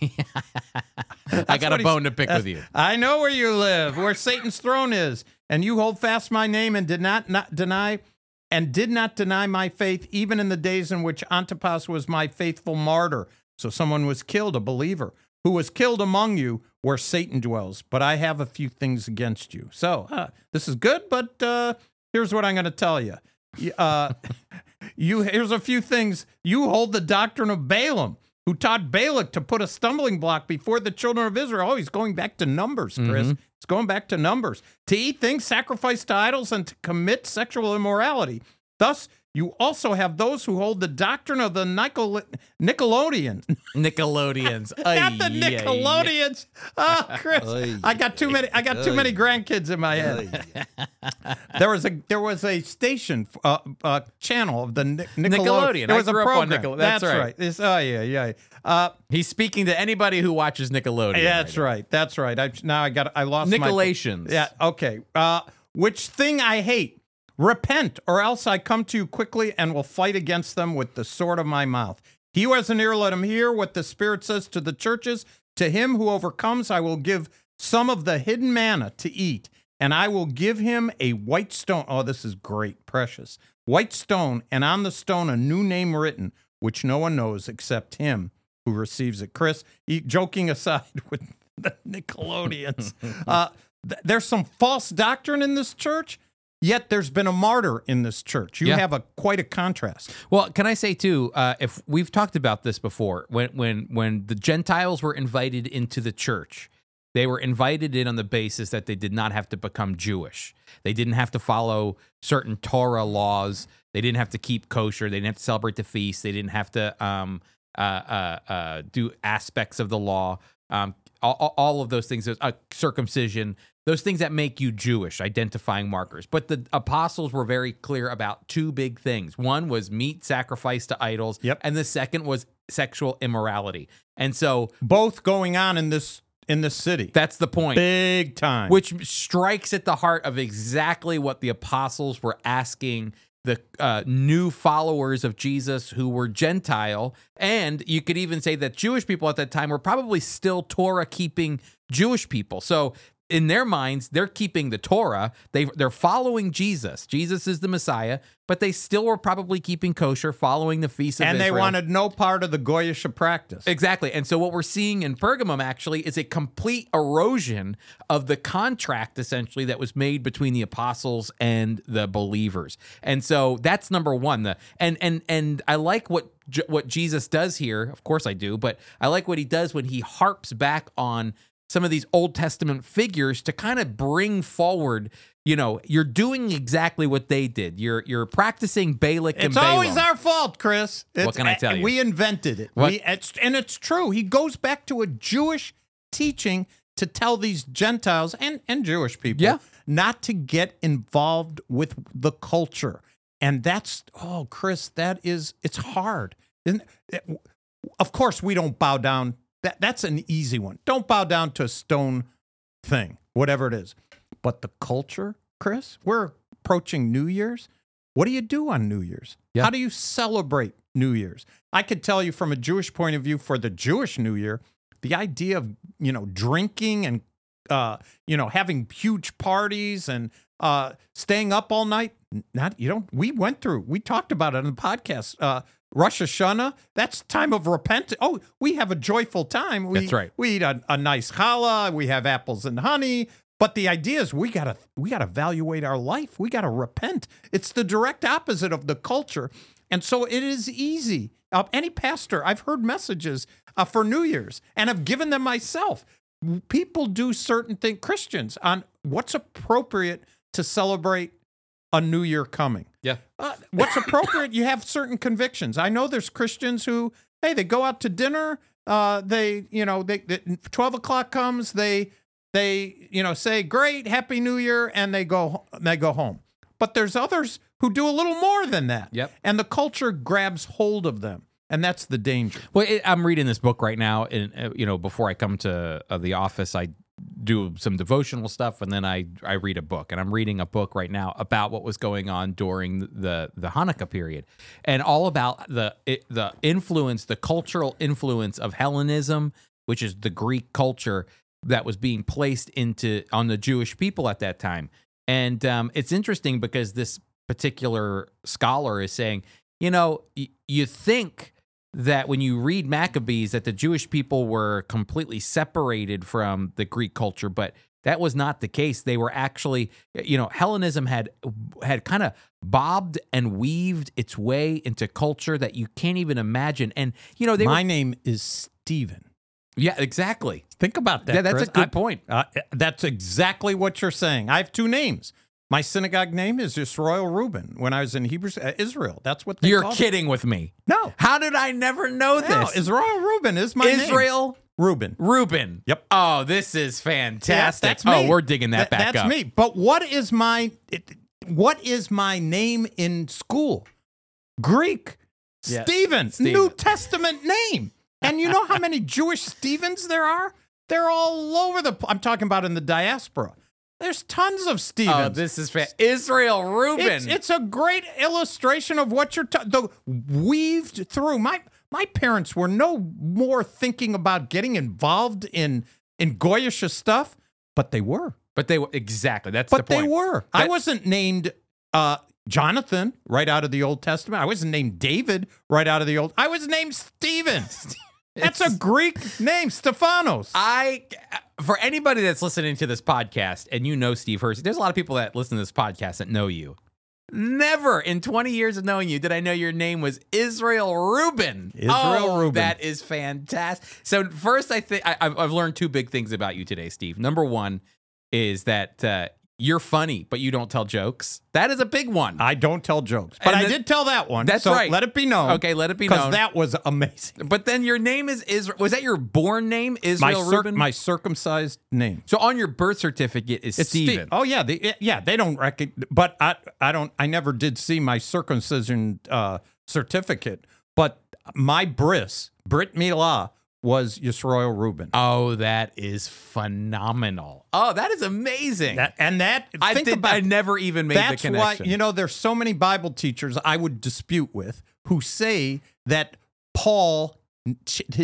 I got a bone to pick with you. I know where you live, where Satan's throne is, and you hold fast my name and did not deny my faith, even in the days in which Antipas was my faithful martyr. So someone was killed, a believer, who was killed among you where Satan dwells. But I have a few things against you. So this is good, but here's what I'm going to tell you. Here's a few things. You hold the doctrine of Balaam, who taught Balak to put a stumbling block before the children of Israel. Oh, he's going back to Numbers, Chris. Mm-hmm. It's going back to Numbers. To eat things sacrificed to idols and to commit sexual immorality. Thus, you also have those who hold the doctrine of the Nicolaitans. Not the Nicolaitans. Oh, Chris, I got too many grandkids in my head. There was a station, channel of the Nickelodeon. There was a program. That's right. This. He's speaking to anybody who watches Nickelodeon. That's right. I lost Nicolaitans. Okay. Which thing I hate. Repent, or else I come to you quickly and will fight against them with the sword of my mouth. He who has an ear, let him hear what the Spirit says to the churches. To him who overcomes, I will give some of the hidden manna to eat, and I will give him a white stone. Oh, this is great, precious. White stone, and on the stone a new name written, which no one knows except him who receives it. Chris, joking aside with the Nicolaitans, there's some false doctrine in this church, yet there's been a martyr in this church. You have quite a contrast. Well, can I say, too, if we've talked about this before, when the Gentiles were invited into the church, they were invited in on the basis that they did not have to become Jewish. They didn't have to follow certain Torah laws. They didn't have to keep kosher. They didn't have to celebrate the feast. They didn't have to do aspects of the law, all of those things, circumcision, those things that make you Jewish, identifying markers. But the apostles were very clear about two big things. One was meat sacrificed to idols, and the second was sexual immorality. And so both going on in this city. That's the point. Big time. Which strikes at the heart of exactly what the apostles were asking the new followers of Jesus who were Gentile. And you could even say that Jewish people at that time were probably still Torah-keeping Jewish people. So in their minds, they're keeping the Torah. They're following Jesus. Jesus is the Messiah, but they still were probably keeping kosher, following the Feast of Israel. And they wanted no part of the Goyish practice. Exactly. And so what we're seeing in Pergamum, actually, is a complete erosion of the contract, essentially, that was made between the apostles and the believers. And so that's number one. And I like what Jesus does here. Of course I do, but I like what he does when he harps back on some of these Old Testament figures to kind of bring forward, you know, you're doing exactly what they did. You're practicing Balak and Balaam. It's always our fault, Chris. What can I tell you? We invented it. And it's true. He goes back to a Jewish teaching to tell these Gentiles and Jewish people not to get involved with the culture. And that's, oh, Chris, it's hard. Of course, we don't bow down. That's an easy one. Don't bow down to a stone thing, whatever it is. But the culture, Chris, we're approaching New Year's. What do you do on New Year's? Yeah. How do you celebrate New Year's? I could tell you from a Jewish point of view, for the Jewish New Year, the idea of, you know, drinking and, you know, having huge parties and staying up all night. We talked about it on the podcast, Rosh Hashanah, that's time of repentance. Oh, we have a joyful time. That's right. We eat a nice challah. We have apples and honey. But the idea is we gotta evaluate our life. We gotta repent. It's the direct opposite of the culture, and so it is easy. Any pastor, I've heard messages for New Year's, and I've given them myself. People do certain things, Christians, on what's appropriate to celebrate a new year coming. Yeah. What's appropriate? You have certain convictions. I know there's Christians who, hey, they go out to dinner. They 12 o'clock comes. They say, great, happy new year. And they go home. But there's others who do a little more than that. Yep. And the culture grabs hold of them. And that's the danger. Well, I'm reading this book right now. And, before I come to the office, I do some devotional stuff, and then I read a book. And I'm reading a book right now about what was going on during the Hanukkah period, and all about the influence, the cultural influence of Hellenism, which is the Greek culture that was being placed on the Jewish people at that time. And it's interesting because this particular scholar is saying, you know, you think that when you read Maccabees that the Jewish people were completely separated from the Greek culture, but that was not the case. They were actually, you know, Hellenism had kind of bobbed and weaved its way into culture that you can't even imagine. And, you know, my name is Stephen. Yeah, exactly. Think about that. Yeah, that's Chris. A good point. That's exactly what you're saying. I have two names. My synagogue name is Yisroel Reuven. When I was in Hebrew, Israel, that's what they called it. You're kidding with me. No. How did I never know this? Yisroel Reuven is my name. Israel Reuben. Reuben. Yep. Oh, this is fantastic. Yeah, that's me. Oh, we're digging that back up. That's me. But what is my name in school? Greek. Yeah. Stephen. New Testament name. And you know how many Jewish Stephens there are? They're all over the place. I'm talking about in the diaspora. There's tons of Stevens. Oh, this is Israel Reuben. It's a great illustration of what you're the weaved through. My My parents were no more thinking about getting involved in Goyish stuff, but they were. Exactly. That's the point. But they were. I wasn't named Jonathan right out of the Old Testament. I wasn't named David right out of the Old. I was named Stephen. That's a Greek name, Stephanos. For anybody that's listening to this podcast, and you know Steve Herzig, there's a lot of people that listen to this podcast that know you. Never in 20 years of knowing you did I know your name was Yisroel Reuven. Reuben. That is fantastic. So first, I think I've learned two big things about you today, Steve. Number one is that you're funny, but you don't tell jokes. That is a big one. I don't tell jokes, but I did tell that one. That's so right. Let it be known. Okay, let it be known. Because that was amazing. But then your name is Israel. Was that your born name, Yisroel Reuven? My circumcised name. So on your birth certificate it's Stephen. Oh yeah, they don't recognize. But I never did see my circumcision certificate. But my Brit Milah was Yisroel Reuven. Oh, that is phenomenal. Oh, that is amazing. I never even made the connection. That's why, there's so many Bible teachers I would dispute with who say that Paul, changed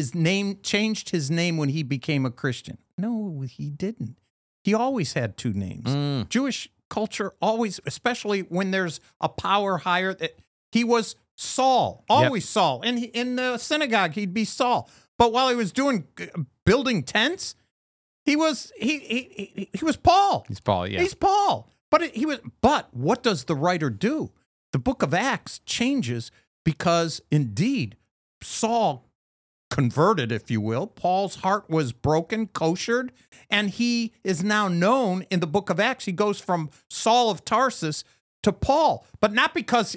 his name when he became a Christian. No, he didn't. He always had two names. Jewish culture always, especially when there's a power higher, he was Saul, always. Yep. Saul. In the synagogue, he'd be Saul. But while he was building tents, he was Paul. He's Paul, yeah. He's Paul. But what does the writer do? The book of Acts changes because indeed Saul converted, if you will. Paul's heart was broken, koshered, and he is now known in the book of Acts. He goes from Saul of Tarsus to Paul, but not because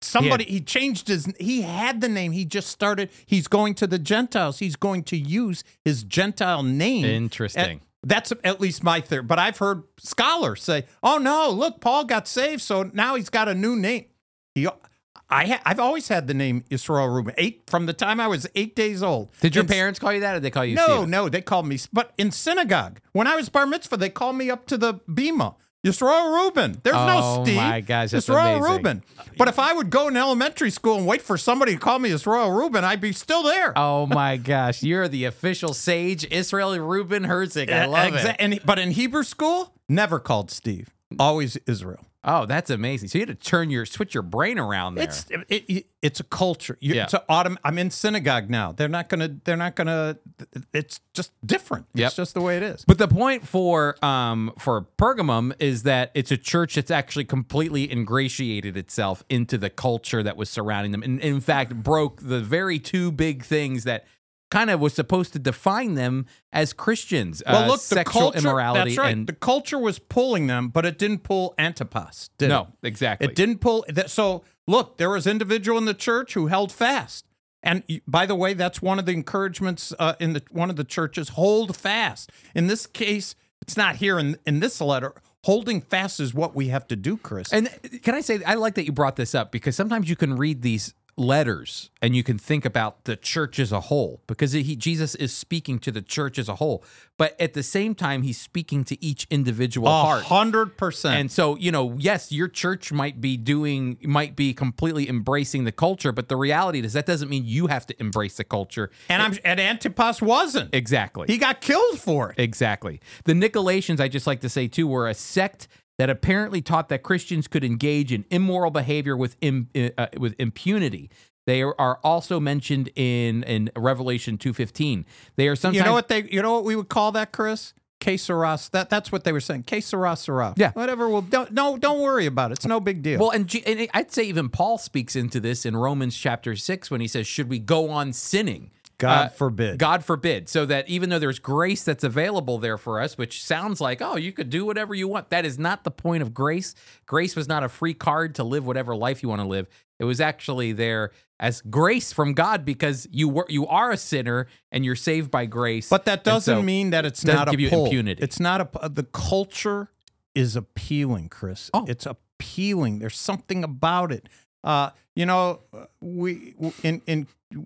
he had the name. He just started, he's going to the Gentiles. He's going to use his Gentile name. Interesting. That's at least my theory. But I've heard scholars say, oh no, look, Paul got saved, so now he's got a new name. I've always had the name Yisroel Reuven, from the time I was 8 days old. Did your parents call you that, or did they call you Stephen? No, they called me, but in synagogue, when I was bar mitzvah, they called me up to the bima. Yisroel Reuven. There's no Steve. Oh, my gosh, that's Yisroel Reuven. But if I would go in elementary school and wait for somebody to call me Yisroel Reuven, I'd be still there. Oh, my gosh. You're the official sage, Yisroel Reuven Herzig. I love it. But in Hebrew school, never called Steve. Always Israel. Oh, that's amazing. So you had to switch your brain around there. It's a culture. I'm in synagogue now. They're not gonna. It's just different. Yep. It's just the way it is. But the point for Pergamum is that it's a church that's actually completely ingratiated itself into the culture that was surrounding them, and in fact broke the very two big things that kind of was supposed to define them as Christians. Well, look, sexual immorality. That's right. The culture was pulling them, but it didn't pull Antipas, did it? No, exactly. It didn't pull. So, look, there was an individual in the church who held fast. And, by the way, that's one of the encouragements in one of the churches, hold fast. In this case, it's not here in this letter. Holding fast is what we have to do, Chris. And can I say, I like that you brought this up, because sometimes you can read these letters and you can think about the church as a whole, because Jesus is speaking to the church as a whole, but at the same time he's speaking to each individual heart. 100%. And so, yes, your church might be completely embracing the culture, but the reality is that doesn't mean you have to embrace the culture. And Antipas wasn't. Exactly. He got killed for it. Exactly. The Nicolaitans, I just like to say too, were a sect that apparently taught that Christians could engage in immoral behavior with impunity. They are also mentioned in Revelation 2:15. They are sometimes. You know what we would call that, Chris? Que sera, that's what they were saying. Que sera, sera. Yeah. Whatever. Well, don't worry about it. It's no big deal. Well, and I'd say even Paul speaks into this in Romans chapter 6 when he says, "Should we go on sinning?" God forbid. God forbid. So that even though there's grace that's available there for us, which sounds like, oh, you could do whatever you want. That is not the point of grace. Grace was not a free card to live whatever life you want to live. It was actually there as grace from God because you are a sinner and you're saved by grace. But that doesn't mean that it's not a pull. Impunity. It's not a. The culture is appealing, Chris. Oh. It's appealing. There's something about it.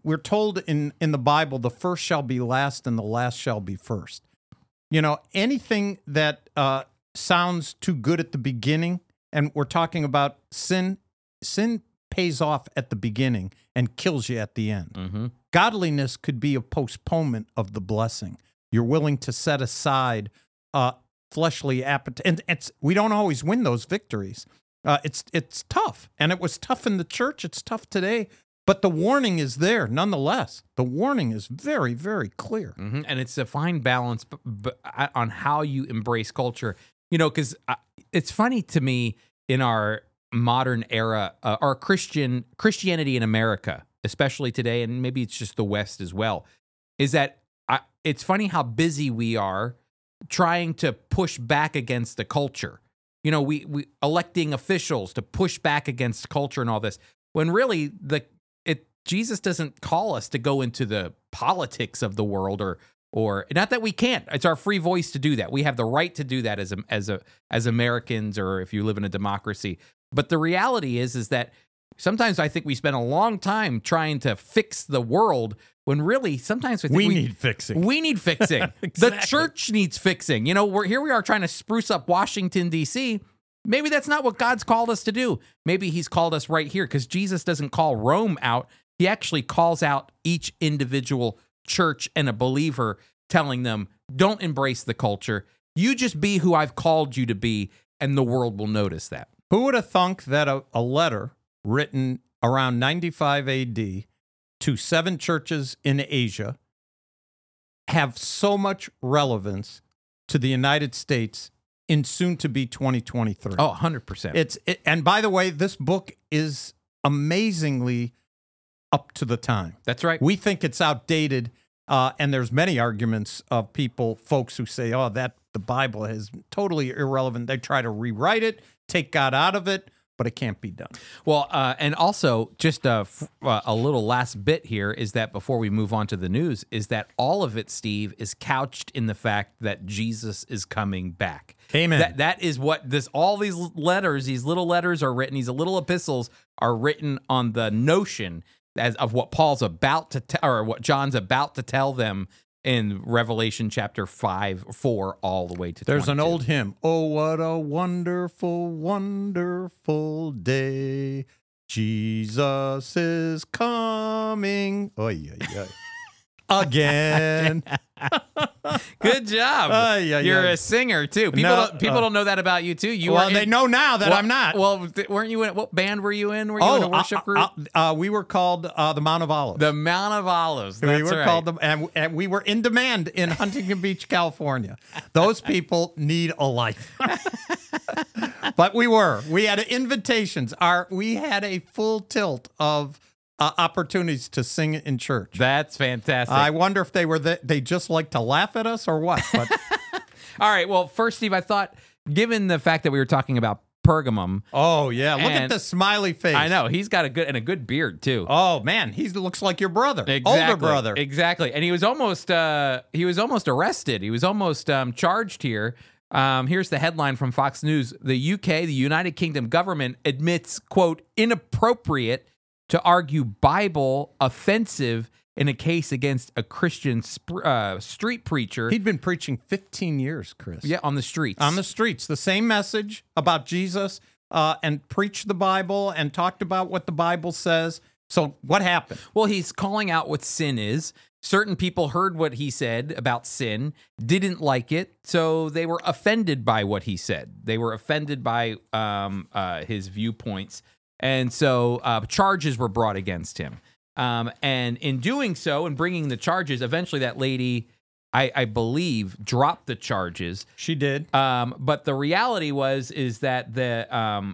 We're told in the Bible, the first shall be last and the last shall be first. Anything that sounds too good at the beginning, and we're talking about sin pays off at the beginning and kills you at the end. Mm-hmm. Godliness could be a postponement of the blessing. You're willing to set aside fleshly appetite. And we don't always win those victories. It's tough, and it was tough in the church. It's tough today, but the warning is there nonetheless. The warning is very, very clear. Mm-hmm. And it's a fine balance on how you embrace culture. You know, because it's funny to me in our modern era, our Christianity in America, especially today, and maybe it's just the West as well, is that it's funny how busy we are trying to push back against the culture. You know, we electing officials to push back against culture and all this, when really Jesus doesn't call us to go into the politics of the world or not that we can't. It's our free voice to do that. We have the right to do that as Americans, or if you live in a democracy. But the reality is that sometimes I think we spend a long time trying to fix the world when really sometimes we need fixing. We need fixing. Exactly. The church needs fixing. You know, we are trying to spruce up Washington, D.C. Maybe that's not what God's called us to do. Maybe he's called us right here, because Jesus doesn't call Rome out. He actually calls out each individual church and a believer, telling them, don't embrace the culture. You just be who I've called you to be, and the world will notice that. Who would have thunk that a letter written around 95 AD to seven churches in Asia have so much relevance to the United States in soon-to-be 2023. Oh, 100%. And by the way, this book is amazingly up to the time. That's right. We think it's outdated, and there's many arguments of folks who say, oh, that the Bible is totally irrelevant. They try to rewrite it, take God out of it, but it can't be done. Well, and also just a little last bit here is that before we move on to the news, is that all of it, Steve, is couched in the fact that Jesus is coming back. Amen. That is what all these letters, these little letters are written, these little epistles are written on the notion of what Paul's about to tell, or what John's about to tell them in Revelation chapter 5:4, all the way to 22. There's an old hymn. Oh, what a wonderful, wonderful day. Jesus is coming. Oy, oy, oy. Again. Good job. You're a singer, too. People don't know that about you, too. They know now that I'm not. Well, weren't you in? What band were you in? Were you in a worship group? We were called the Mount of Olives. The Mount of Olives. That's right. And we were in demand in Huntington Beach, California. Those people need a life. But we were. We had invitations. We had a full tilt of opportunities to sing in church. That's fantastic. I wonder if they just like to laugh at us or what. But. All right. Well, first, Steve, I thought, given the fact that we were talking about Pergamum. Oh, yeah. Look at the smiley face. I know. He's got a good beard, too. Oh, man. He looks like your brother. Exactly. Older brother. Exactly. And he was almost arrested. He was almost charged here. Here's the headline from Fox News. The UK, the United Kingdom government, admits, quote, inappropriate to argue Bible offensive in a case against a Christian street preacher. He'd been preaching 15 years, Chris. Yeah, on the streets. On the streets. The same message about Jesus, and preached the Bible and talked about what the Bible says. So what happened? Well, he's calling out what sin is. Certain people heard what he said about sin, didn't like it, so they were offended by what he said. They were offended by his viewpoints. And so charges were brought against him. And in doing so and bringing the charges, eventually that lady, I believe, dropped the charges. She did. But the reality is that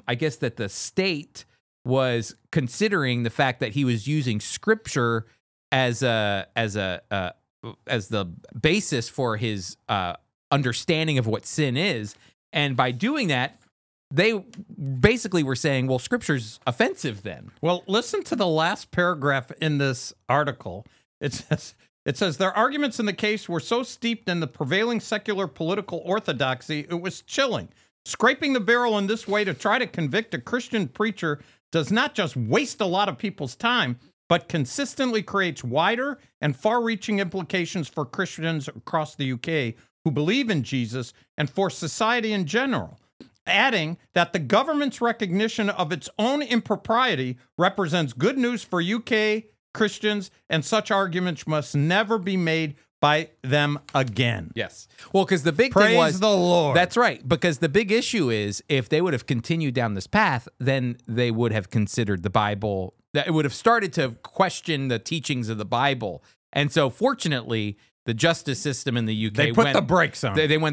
I guess that the state was considering the fact that he was using scripture as the basis for his understanding of what sin is. And by doing that, they basically were saying, well, Scripture's offensive then. Well, listen to the last paragraph in this article. It says, their arguments in the case were so steeped in the prevailing secular political orthodoxy, it was chilling. Scraping the barrel in this way to try to convict a Christian preacher does not just waste a lot of people's time, but consistently creates wider and far-reaching implications for Christians across the UK who believe in Jesus and for society in general. adding that the government's recognition of its own impropriety represents good news for UK Christians, and such arguments must never be made by them again. Yes. Well, because the big thing was... Praise the Lord. That's right, because the big issue is if they would have continued down this path, then they would have considered the Bible... It would have started to question the teachings of the Bible. And so, fortunately... The justice system in the UK They went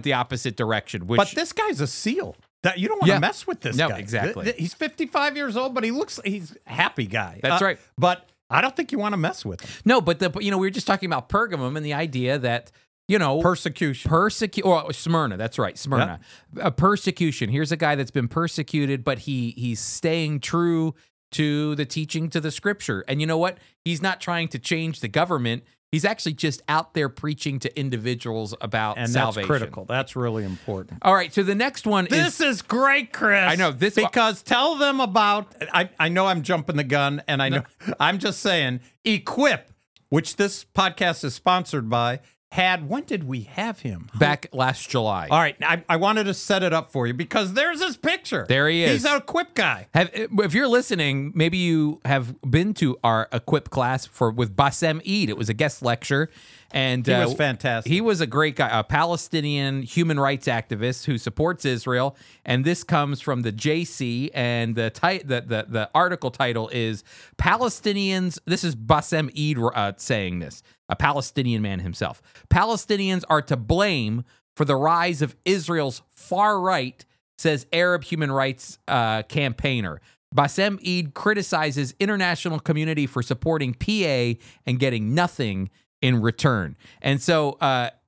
the opposite direction. But this guy's a SEAL. That you don't want to mess with this guy. No, exactly. He's 55 years old, but he's a happy guy. That's right. But I don't think you want to mess with him. No, but we were just talking about Pergamum and the idea that Smyrna. That's right, Smyrna. Yeah. Persecution. Here's a guy that's been persecuted, but he's staying true to the teaching to the Scripture. And you know what? He's not trying to change the government. He's actually just out there preaching to individuals about salvation. And that's critical. That's really important. All right, so the next one is... This is great, Chris. I know. Because tell them about... I know I'm jumping the gun, and I know... I'm just saying, Equip, which this podcast is sponsored by, when did we have him? Back last July. All right, I wanted to set it up for you, because there's his picture. There he is. He's an Equip guy. If you're listening, maybe you have been to our Equip class with Bassem Eid. It was a guest lecture. And he was fantastic. He was a great guy, a Palestinian human rights activist who supports Israel. And this comes from the JC, and the article title is Palestinians. This is Bassem Eid saying this, a Palestinian man himself. Palestinians are to blame for the rise of Israel's far right, says Arab human rights campaigner. Bassem Eid criticizes international community for supporting PA and getting nothing in return. And so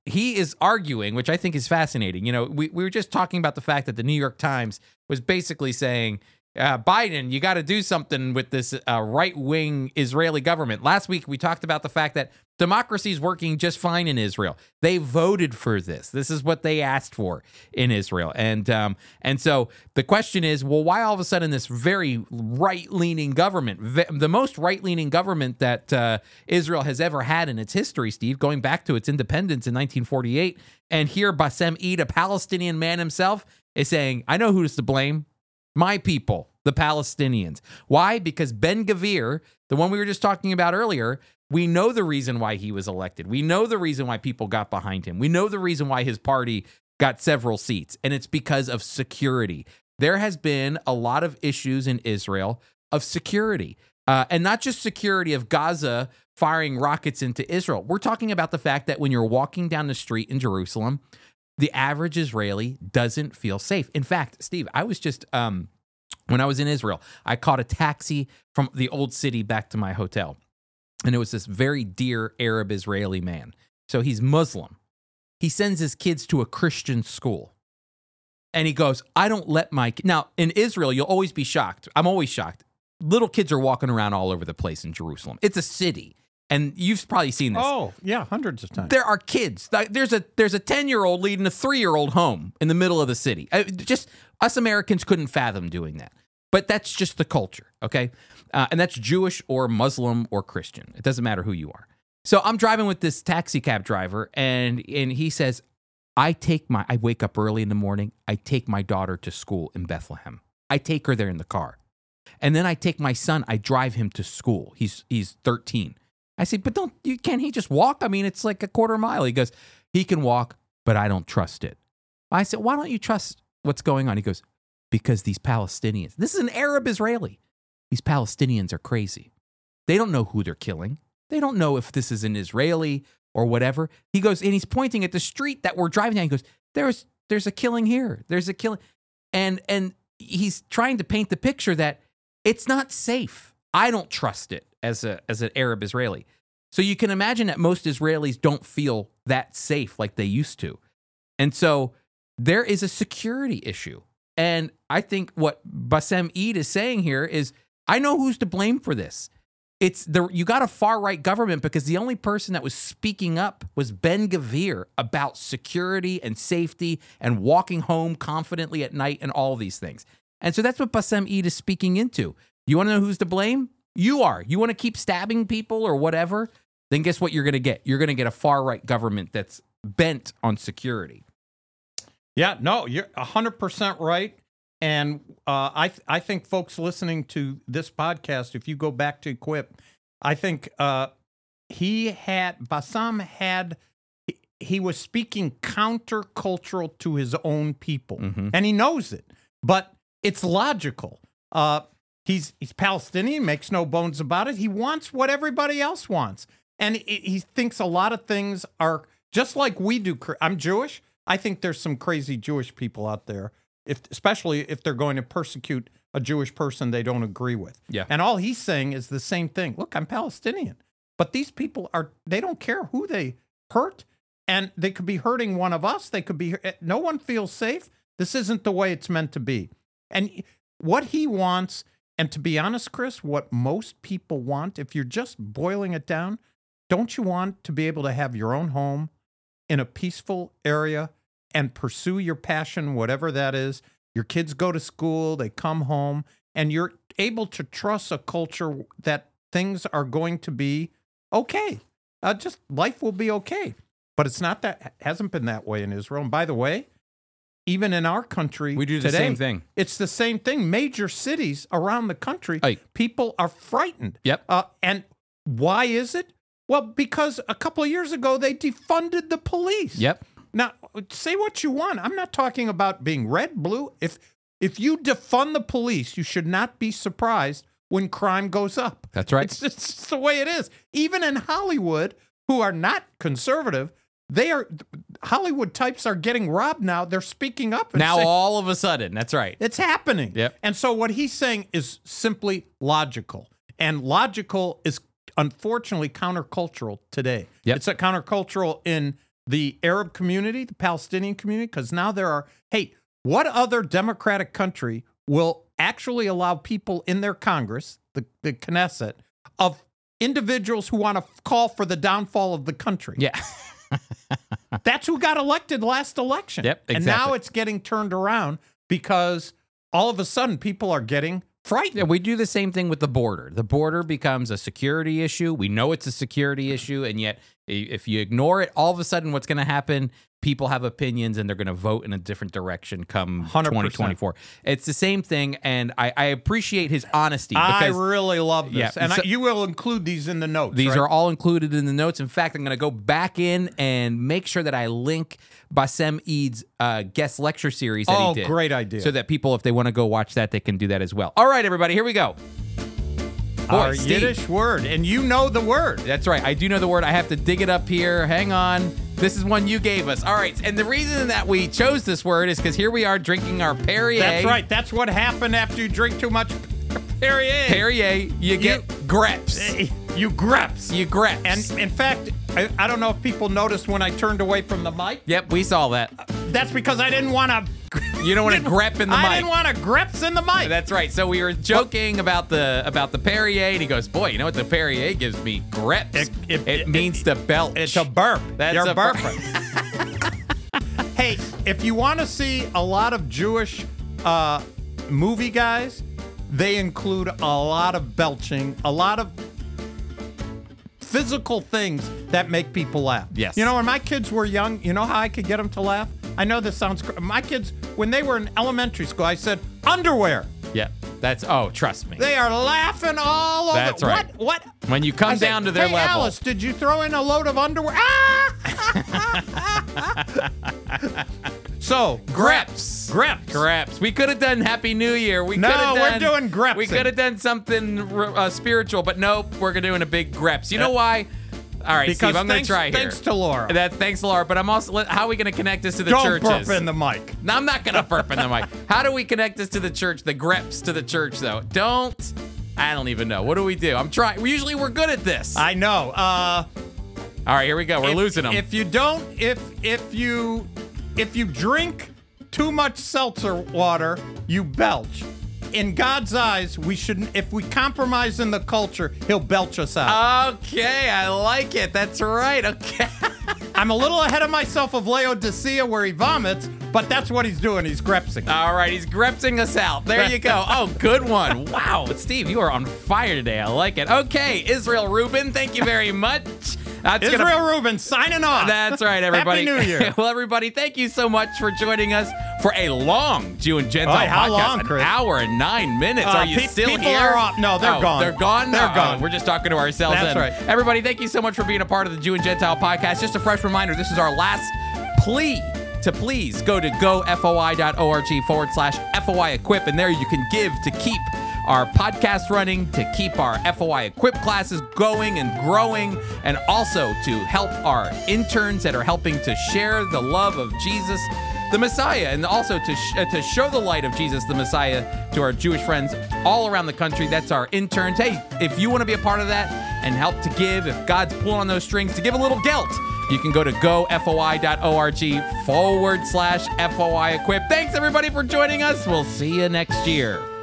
he is arguing, which I think is fascinating. We were just talking about the fact that the New York Times was basically saying, Biden, you got to do something with this right-wing Israeli government. Last week, we talked about the fact that democracy is working just fine in Israel. They voted for this. This is what they asked for in Israel. And so the question is, well, why all of a sudden this very right-leaning government, the most right-leaning government that Israel has ever had in its history, Steve, going back to its independence in 1948, and here Bassem Eid, a Palestinian man himself, is saying, I know who's to blame. My people, the Palestinians. Why? Because Ben Gavir, the one we were just talking about earlier, we know the reason why he was elected. We know the reason why people got behind him. We know the reason why his party got several seats, and it's because of security. There has been a lot of issues in Israel of security, and not just security of Gaza firing rockets into Israel. We're talking about the fact that when you're walking down the street in Jerusalem, the average Israeli doesn't feel safe. In fact, Steve, I was just, when I was in Israel, I caught a taxi from the old city back to my hotel. And it was this very dear Arab Israeli man. So he's Muslim. He sends his kids to a Christian school. And he goes, I don't let my kids. Now, in Israel, you'll always be shocked. I'm always shocked. Little kids are walking around all over the place in Jerusalem. It's a city. And you've probably seen this. Oh, yeah, hundreds of times. There are kids. There's a 10-year-old leading a 3-year-old home in the middle of the city. Just us Americans couldn't fathom doing that. But that's just the culture, okay? And that's Jewish or Muslim or Christian. It doesn't matter who you are. So I'm driving with this taxi cab driver, and he says, I wake up early in the morning. I take my daughter to school in Bethlehem. I take her there in the car. And then I take my son. I drive him to school. He's 13. I say, but can't he just walk? I mean, it's like a quarter mile. He goes, he can walk, but I don't trust it. I said, why don't you trust what's going on? He goes, because these Palestinians, this is an Arab Israeli. These Palestinians are crazy. They don't know who they're killing. They don't know if this is an Israeli or whatever. He goes, and he's pointing at the street that we're driving down. He goes, there's a killing here. There's a killing. And he's trying to paint the picture that it's not safe. I don't trust it as an Arab Israeli. So you can imagine that most Israelis don't feel that safe like they used to. And so there is a security issue. And I think what Bassem Eid is saying here is, I know who's to blame for this. You got a far-right government because the only person that was speaking up was Ben Gavir about security and safety and walking home confidently at night and all these things. And so that's what Bassem Eid is speaking into. You want to know who's to blame? You are. You want to keep stabbing people or whatever? Then guess what you're going to get? You're going to get a far-right government that's bent on security. Yeah, no, you're 100% right. And I think folks listening to this podcast, if you go back to Equip, I think Bassem was speaking countercultural to his own people, mm-hmm. and he knows it, but it's logical. He's Palestinian, makes no bones about it. He wants what everybody else wants, and he thinks a lot of things are just like we do. I'm Jewish. I think there's some crazy Jewish people out there. Especially if they're going to persecute a Jewish person they don't agree with. Yeah. And all he's saying is the same thing. Look, I'm Palestinian. But these people, they don't care who they hurt, and they could be hurting one of us. No one feels safe. This isn't the way it's meant to be. And what he wants, and to be honest, Chris, what most people want, if you're just boiling it down, don't you want to be able to have your own home in a peaceful area and pursue your passion, whatever that is? Your kids go to school, they come home, and you're able to trust a culture that things are going to be okay. Just life will be okay. But it's not that, hasn't been that way in Israel. And by the way, even in our country we do today, the same thing. It's the same thing. Major cities around the country, people are frightened. Yep. And why is it? Well, because a couple of years ago, they defunded the police. Yep. Now, say what you want. I'm not talking about being red, blue. If you defund the police, you should not be surprised when crime goes up. That's right. It's just the way it is. Even in Hollywood, who are not conservative, Hollywood types are getting robbed now. They're speaking up. And now, all of a sudden, that's right. It's happening. Yep. And so what he's saying is simply logical. And logical is, unfortunately, countercultural today. Yep. It's a countercultural in the Arab community, the Palestinian community, because now there are, what other democratic country will actually allow people in their Congress, the Knesset, of individuals who want to call for the downfall of the country? Yeah. That's who got elected last election. Yep, exactly. And now it's getting turned around because all of a sudden people are getting frightened. Yeah, we do the same thing with the border. The border becomes a security issue. We know it's a security issue, and yet if you ignore it, all of a sudden what's going to happen, people have opinions, and they're going to vote in a different direction come 2024. It's the same thing, and I appreciate his honesty. I really love this, and so, you will include these in the notes. These are all included in the notes. In fact, I'm going to go back in and make sure that I link Bassem Eid's guest lecture series that he did. Oh, great idea. So that people, if they want to go watch that, they can do that as well. All right, everybody, here we go. Our Yiddish word, and you know the word. That's right. I do know the word. I have to dig it up here. Hang on. This is one you gave us. All right. And the reason that we chose this word is because here we are drinking our Perrier. That's right. That's what happened after you drink too much Perrier. You get grepps. You grepps. And in fact, I don't know if people noticed when I turned away from the mic. Yep, we saw that. That's because I didn't want to... You don't want to grep in the mic. I didn't want to greps in the mic. That's right. So we were joking about the Perrier, and he goes, boy, you know what the Perrier gives me? Greps. It means to belch. It's a burp. You're a burper. Hey, if you want to see a lot of Jewish movie guys, they include a lot of belching, a lot of physical things that make people laugh. Yes. You know, when my kids were young, you know how I could get them to laugh? I know this sounds crazy. My kids, when they were in elementary school, I said, underwear. Yeah, that's, trust me. They are laughing all over. That's right. What? When you come down to their level. Alice, did you throw in a load of underwear? Ah! So, grepps. Grepps. We could have done Happy New Year. We're doing grepps. We could have done something spiritual, but nope, we're doing a big grepps. You know why? All right, because Steve, I'm going to try here. Thanks to Laura. Thanks, Laura. But I'm also, how are we going to connect this to the churches? Don't burp in the mic. No, I'm not going to burp in the mic. How do we connect this to the church, the grepps to the church, though? I don't even know. What do we do? I'm trying. Usually we're good at this. I know. All right, here we go. We're losing them. If you drink too much seltzer water, you belch. In God's eyes, we shouldn't. If we compromise in the culture, he'll belch us out. Okay, I like it. That's right. Okay. I'm a little ahead of myself of Laodicea where he vomits, but that's what he's doing. He's grepsing. All right, he's grepsing us out. There you go. Oh, good one. Wow. Steve, you are on fire today. I like it. Okay, Yisroel Reuven, thank you very much. That's Yisroel Reuven signing off. That's right, everybody. Happy New Year. Well, everybody, thank you so much for joining us for a long Jew and Gentile podcast. How long, Chris? An hour and 9 minutes. Are you still here? People are off. No, they're gone. They're gone? They're gone. We're just talking to ourselves. That's right. Everybody, thank you so much for being a part of the Jew and Gentile podcast. Just a fresh reminder, this is our last plea to please go to gofoi.org/FOI Equip, and there you can give to keep our podcast running, to keep our FOI Equip classes going and growing, and also to help our interns that are helping to share the love of Jesus, the Messiah, and also to show the light of Jesus, the Messiah, to our Jewish friends all around the country. That's our interns. Hey, if you want to be a part of that and help to give, if God's pulling on those strings to give a little guilt, you can go to gofoi.org/FOI Equip. Thanks, everybody, for joining us. We'll see you next year.